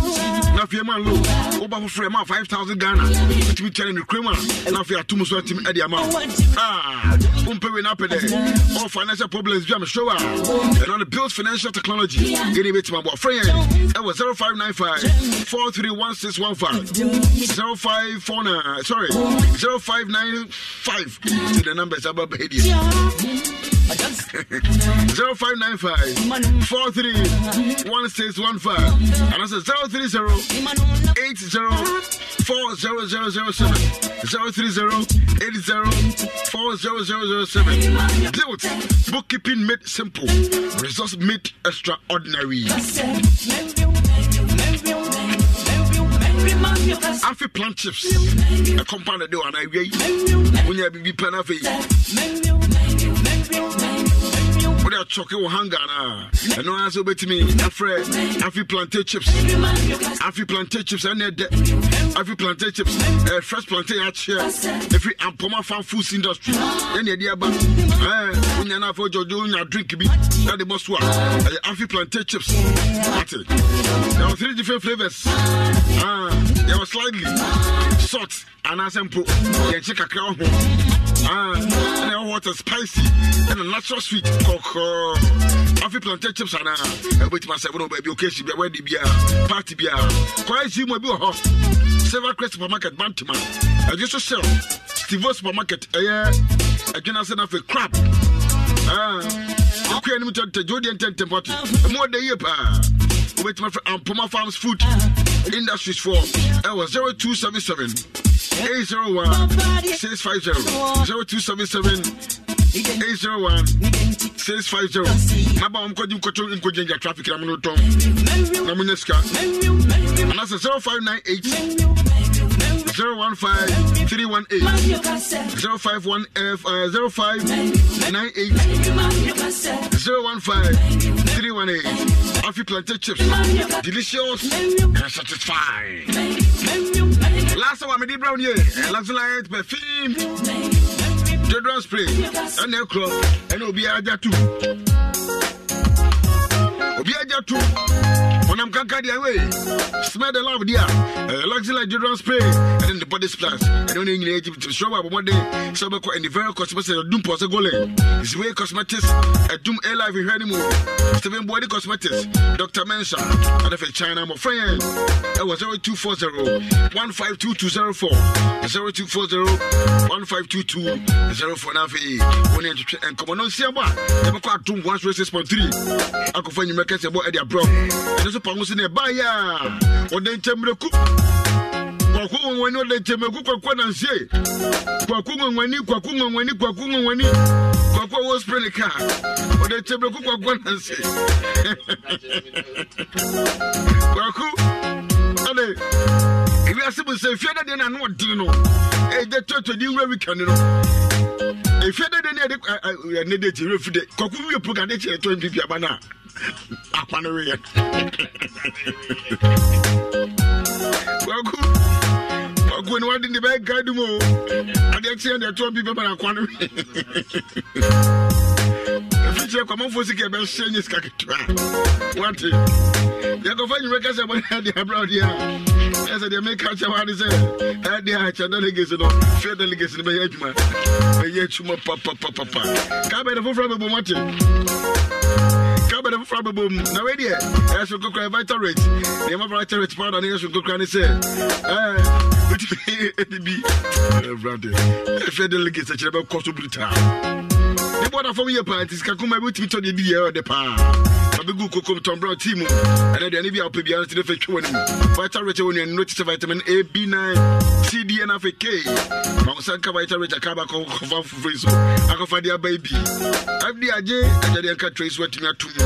Now for your man low. Over for a 5,000 Ghana. Let me challenge the criminal. Now for your two Moswa team at the amount. Ah, Pumping up there. All financial problems. Show up and on the Bills Financial Technology. Getting it to my friend. That was 0595 431615 0549. Sorry, 0595. See the numbers above here. 0595 431615 and that's 030 80 400007 030 80 400007. Built bookkeeping made simple, resource made extraordinary. Afi plant chips, a compound that do and I weigh when you be plan chocolate hunger, and no answer to me. Afraid, Afi plantain chips, Afi plantain chips, and Afi plantain chips, fresh plantain at share. If we Ampoma farm foods industry, then the idea about when you're not for your drink, be that the boss one. Afi plantain chips, there were three different flavors. There was slightly salt and a simple, and check a crown. And I want a spicy and a natural sweet. Afi plantain chips and I wait myself no baby occasion be where the beer party beer. Quite you might be a hot several crest supermarket bantam. I just sell Stevo supermarket. I can send off a crap. Okay, I'm going to do the intent temporary. More the year pa. Wait my friend Ampoma Farms Food Industries for I was 0277. 801-650 0277-801-650. Maba umkoji mkoto inkojenja traffic na mnuto na mneska. Anasa 0598-015-318 0598-015-318. Afi plantain chips, delicious and satisfying. Last time I made brown here, luxurious perfume, deodorant spray, and nail club, and Obi Aja too. When I'm kanka the way, smell the love there, luxurious deodorant spray, and then the body splash. I don't need Egypt to show up one day. So we and the very cosmetics doom pose golden. It's way cosmetics, a doom a life in anymore. Steven Body Cosmetics, Dr. Mensah, and if China, my friend, it was 0240-152204, 0240-152204. Now, when you and come on, see a bar, never quite 106.3. I could find you make us a boy at their bro. And also, Pamus in a buyer, or then Temple Cook. When one in the back, guy, do more. I didn't see that 12 people are quantity. The future come on for the game, saying it's caca. What thing? They go find records about the abroad here. As they make catch up, what is it? And they are delegates, no, fair delegates in the Yachuma. Yachuma, papa. Come by the full from the now, idea. I should go cry vital rates. They have a vital rates part on the should go cry and say, if you're delegates, I should have a cost of Britain. The border for your parties can come with me to the BR depart. Team, and then maybe I'll be honest with the vital rate only and notice vitamin A, B9, C, D, and F, K. Mount Sanka vital rate, a cabaco for free. So I can find their baby. I'm the idea, and then I can trace what you are to me.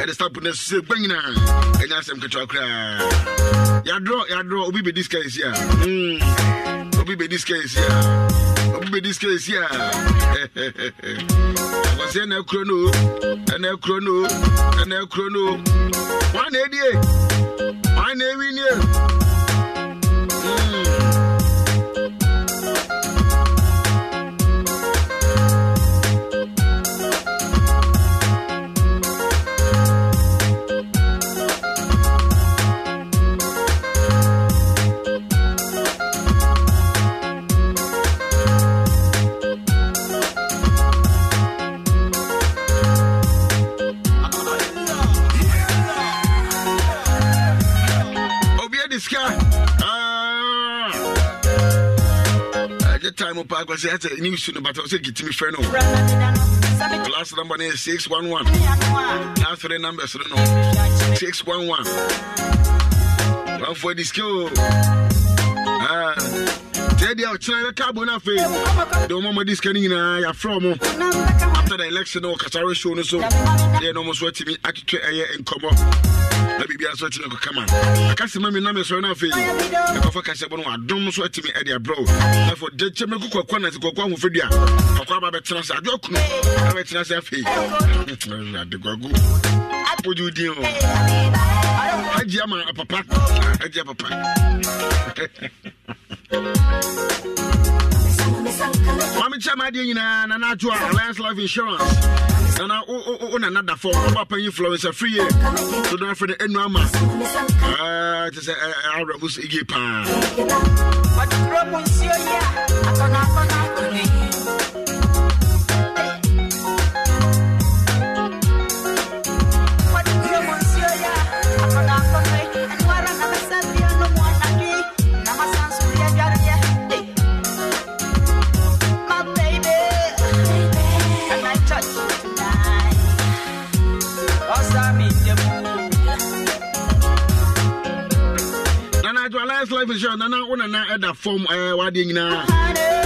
And the stop with the silk banging on, and I said, I'm going to cry. Yadro, will be this case, yeah. This case, yeah. I was in a chrono. 188. My name in here. Time park was at a new student, but I was a get me friend. Last number is 611. Last for the number, so no 611. 140 skill. Teddy out China carbon affair. Don't want this canina. You're from after the election or Katara show. So they're almost watching me at the air and come up. Baby, I sweat you like a camera. I can't see my numbers right now. I for cash up on one. Don't sweat me at your bro. I for the chimney cook one as a cocoa with India. I come about trans. I don't know. I bet trans. I feel. I put you down. I jam a papa. I jam a papa. Mama Chamadi in an actual Alliance Life Insurance. And I own another form of paying influence a free year. So now for the end number, just a rebus iggy pan. But the problem is here, I cannot. Life insurance, and now on another form, wedding now.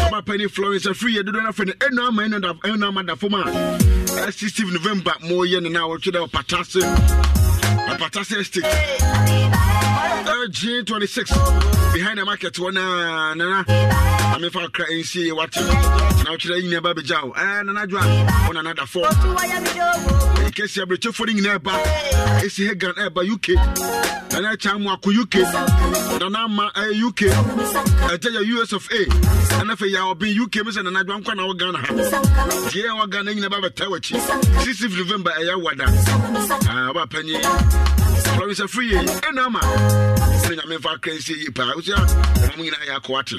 About penny Florence and free, you don't have any number and another form. That's 16 November, more yen and hour to the Patassi stick. June 26, behind the market, one nana. I'm if I cry and see what now today in a baby jow and another on another form. In case you're returning in a bar, it's a gun air by UK. And I time walk UK, and I'm UK, I tell you US of A, and if I'll be UK, and I don't want our Ghana. Yeah, our Ghana in about a tower, 6th November, I want that. Our penny, promise a free, and I'm if I can see you, Pausia, and we are quarter.